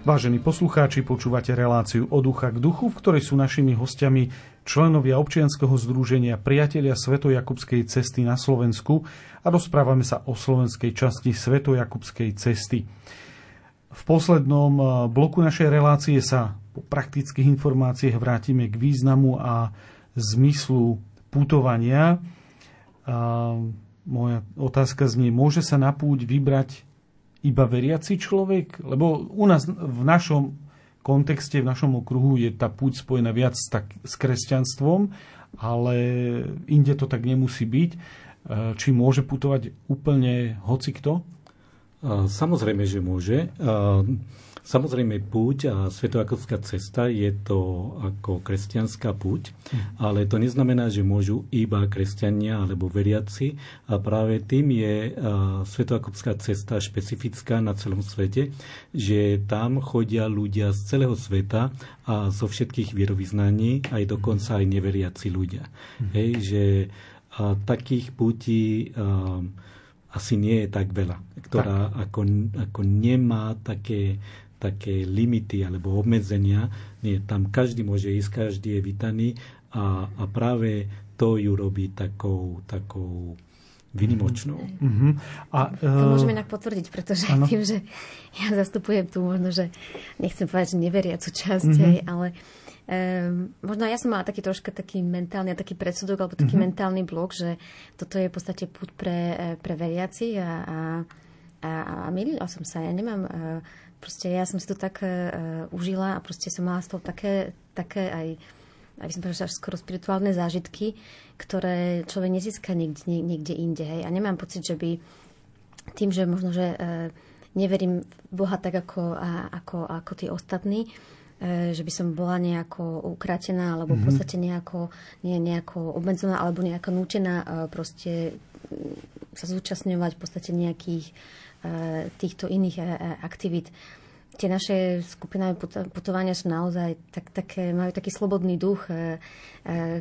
Vážení poslucháči, počúvate reláciu Od ducha k duchu, v ktorej sú našimi hostiami členovia občianskeho združenia Priatelia Svätojakubskej cesty na Slovensku a rozprávame sa o slovenskej časti Svätojakubskej cesty. V poslednom bloku našej relácie sa po praktických informáciách vrátime k významu a zmyslu putovania. Moja otázka znie, môže sa na púť vybrať iba veriaci človek? Lebo u nás v našom kontexte, v našom okruhu je tá púť spojená viac s kresťanstvom, ale inde to tak nemusí byť. Či môže putovať úplne hocikto? Samozrejme, že môže. Samozrejme, púť a Svätojakubská cesta je to ako kresťanská púť, ale to neznamená, že môžu iba kresťania alebo veriaci. A práve tým je Svätojakubská cesta špecifická na celom svete, že tam chodia ľudia z celého sveta a zo všetkých vierovyznaní, aj dokonca aj neveriaci ľudia. Hej, že takých pútí asi nie je tak veľa, ktorá tak. Ako nemá také limity alebo obmedzenia. Nie, tam každý môže ísť, každý je vítaný a práve to ju robí takou vynimočnou. Mm-hmm. To môžeme inak potvrdiť, pretože aj tým, že ja zastupujem tu možno, že nechcem povedať, že neveriacu časť, ale možno ja som mala taký mentálny taký predsudok, alebo taký mentálny blok, že toto je v podstate púť pre veriaci a mýlila som sa. Ja nemám, proste ja som si to tak užila a proste som mala z toho také aj by som povedala, skoro spirituálne zážitky, ktoré človek nezíska niekde inde. Hej. A nemám pocit, že by tým, že možno, že neverím v Boha tak ako tí ostatní, že by som bola nejako ukrátená alebo v podstate nejako obmedzená alebo nejako nútená proste sa zúčastňovať v podstate nejakých týchto iných aktivít. Tie naše skupinové putovania sú naozaj majú taký slobodný duch.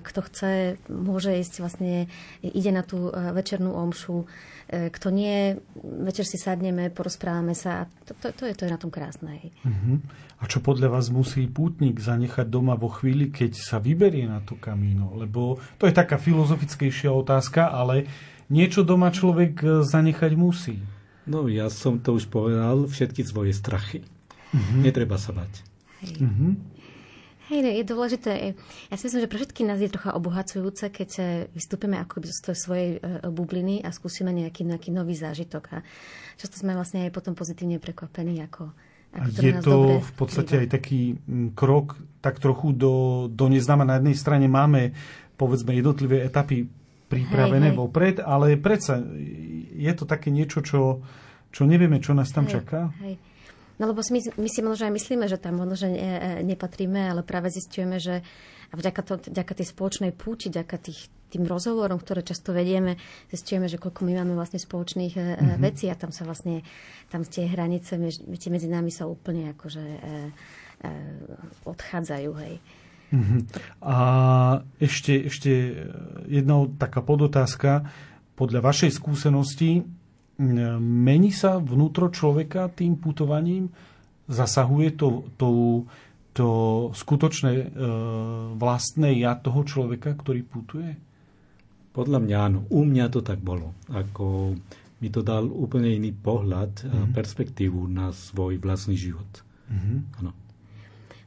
Kto chce, môže ísť vlastne, ide na tú večernú omšu. Kto nie, večer si sadneme, porozprávame sa. To je na tom krásne. Uh-huh. A čo podľa vás musí pútnik zanechať doma vo chvíli, keď sa vyberie na to kamíno? Lebo to je taká filozofickejšia otázka, ale niečo doma človek zanechať musí. No, ja som to už povedal, všetky svoje strachy. Netreba sa bať. Hej. Hej, je dôležité. Ja si myslím, že pre všetky nás je trocha obohacujúce, keď vystúpime akoby z tej svojej bubliny a skúsime nejaký nový zážitok. A často sme vlastne aj potom pozitívne prekvapení. Ako to je to v podstate aj taký krok tak trochu do neznáma. Na jednej strane máme, povedzme, jednotlivé etapy pripravené vopred, ale predsa je to také niečo, čo nevieme, čo nás tam čaká. Hej. No lebo my si možno aj myslíme, že tam možno, že nepatríme, ale práve zistujeme, že vďaka tej spoločnej púti, vďaka tým rozhovorom, ktoré často vedieme, zistujeme, že koľko my máme vlastne spoločných vecí a tam sa vlastne, tam tie hranice medzi nami sa úplne akože odchádzajú, hej. A ešte jedna taká podotázka. Podľa vašej skúsenosti, mení sa vnútro človeka tým putovaním? Zasahuje to skutočné vlastné ja toho človeka, ktorý putuje? Podľa mňa áno. U mňa to tak bolo. Ako mi to dal úplne iný pohľad, perspektívu na svoj vlastný život. Áno.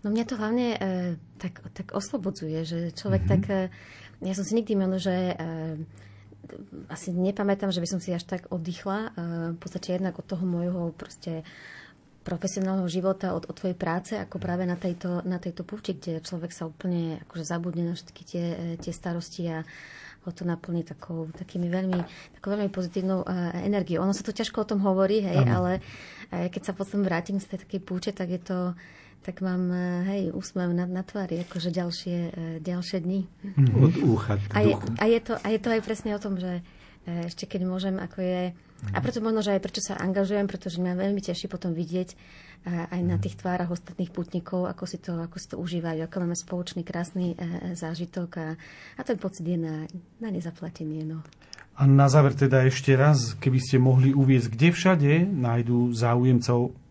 No mňa to hlavne tak oslobodzuje, že človek tak... Ja som si nikdy mal, že... asi nepamätám, že by som si až tak oddychla. V podstate jednak od toho môjho proste profesionálneho života, od tvojej práce, ako práve na tejto púti, kde človek sa úplne akože zabudne na všetky tie starosti a ho to naplní takou veľmi pozitívnou energiou. Ono sa to ťažko o tom hovorí, hej, ale keď sa potom vrátim z tej takej púte, tak je to... tak mám, hej, úsmev na tvári, akože ďalšie dni. Od úcha k duchu. A je to aj presne o tom, že ešte keď môžem, ako je... A preto možno, že aj prečo sa angažujem, pretože ma veľmi teší potom vidieť aj na tých tvárach ostatných pútnikov, ako si to užívajú, ako máme spoločný krásny zážitok a ten pocit je na nezaplatenie. No. A na záver teda ešte raz, keby ste mohli uviesť, kde všade nájdú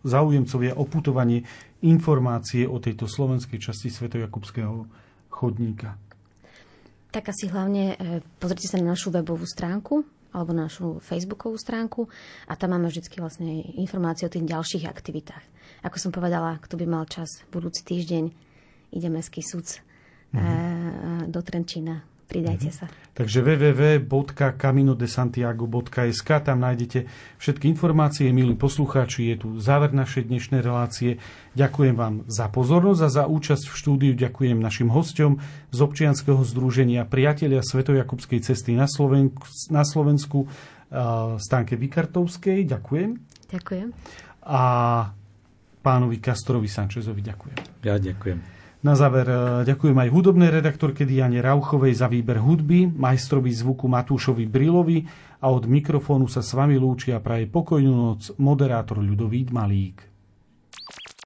záujemcovia o putovanie informácie o tejto slovenskej časti Svätojakubského chodníka. Tak asi hlavne pozrite sa na našu webovú stránku alebo na našu facebookovú stránku a tam máme vždy vlastne informácie o tých ďalších aktivitách. Ako som povedala, kto by mal čas budúci týždeň, ideme z Kisúc do Trenčína. Pridajte sa. Takže www.caminodesantiago.sk, tam nájdete všetky informácie. Milí poslucháči, je tu záver našej dnešnej relácie. Ďakujem vám za pozornosť a za účasť v štúdiu. Ďakujem našim hosťom z občianskeho združenia Priatelia Svätojakubskej cesty na Slovensku, Stanke Vikartovskej. Ďakujem. Ďakujem. A pánovi Kastorovi Sanchezovi ďakujem. Ja ďakujem. Na záver ďakujem aj hudobnej redaktorke Diane Rauchovej za výber hudby, majstrovi zvuku Matúšovi Brilovi a od mikrofónu sa s vami lúči a praje pokojnú noc moderátor Ľudovít Malík.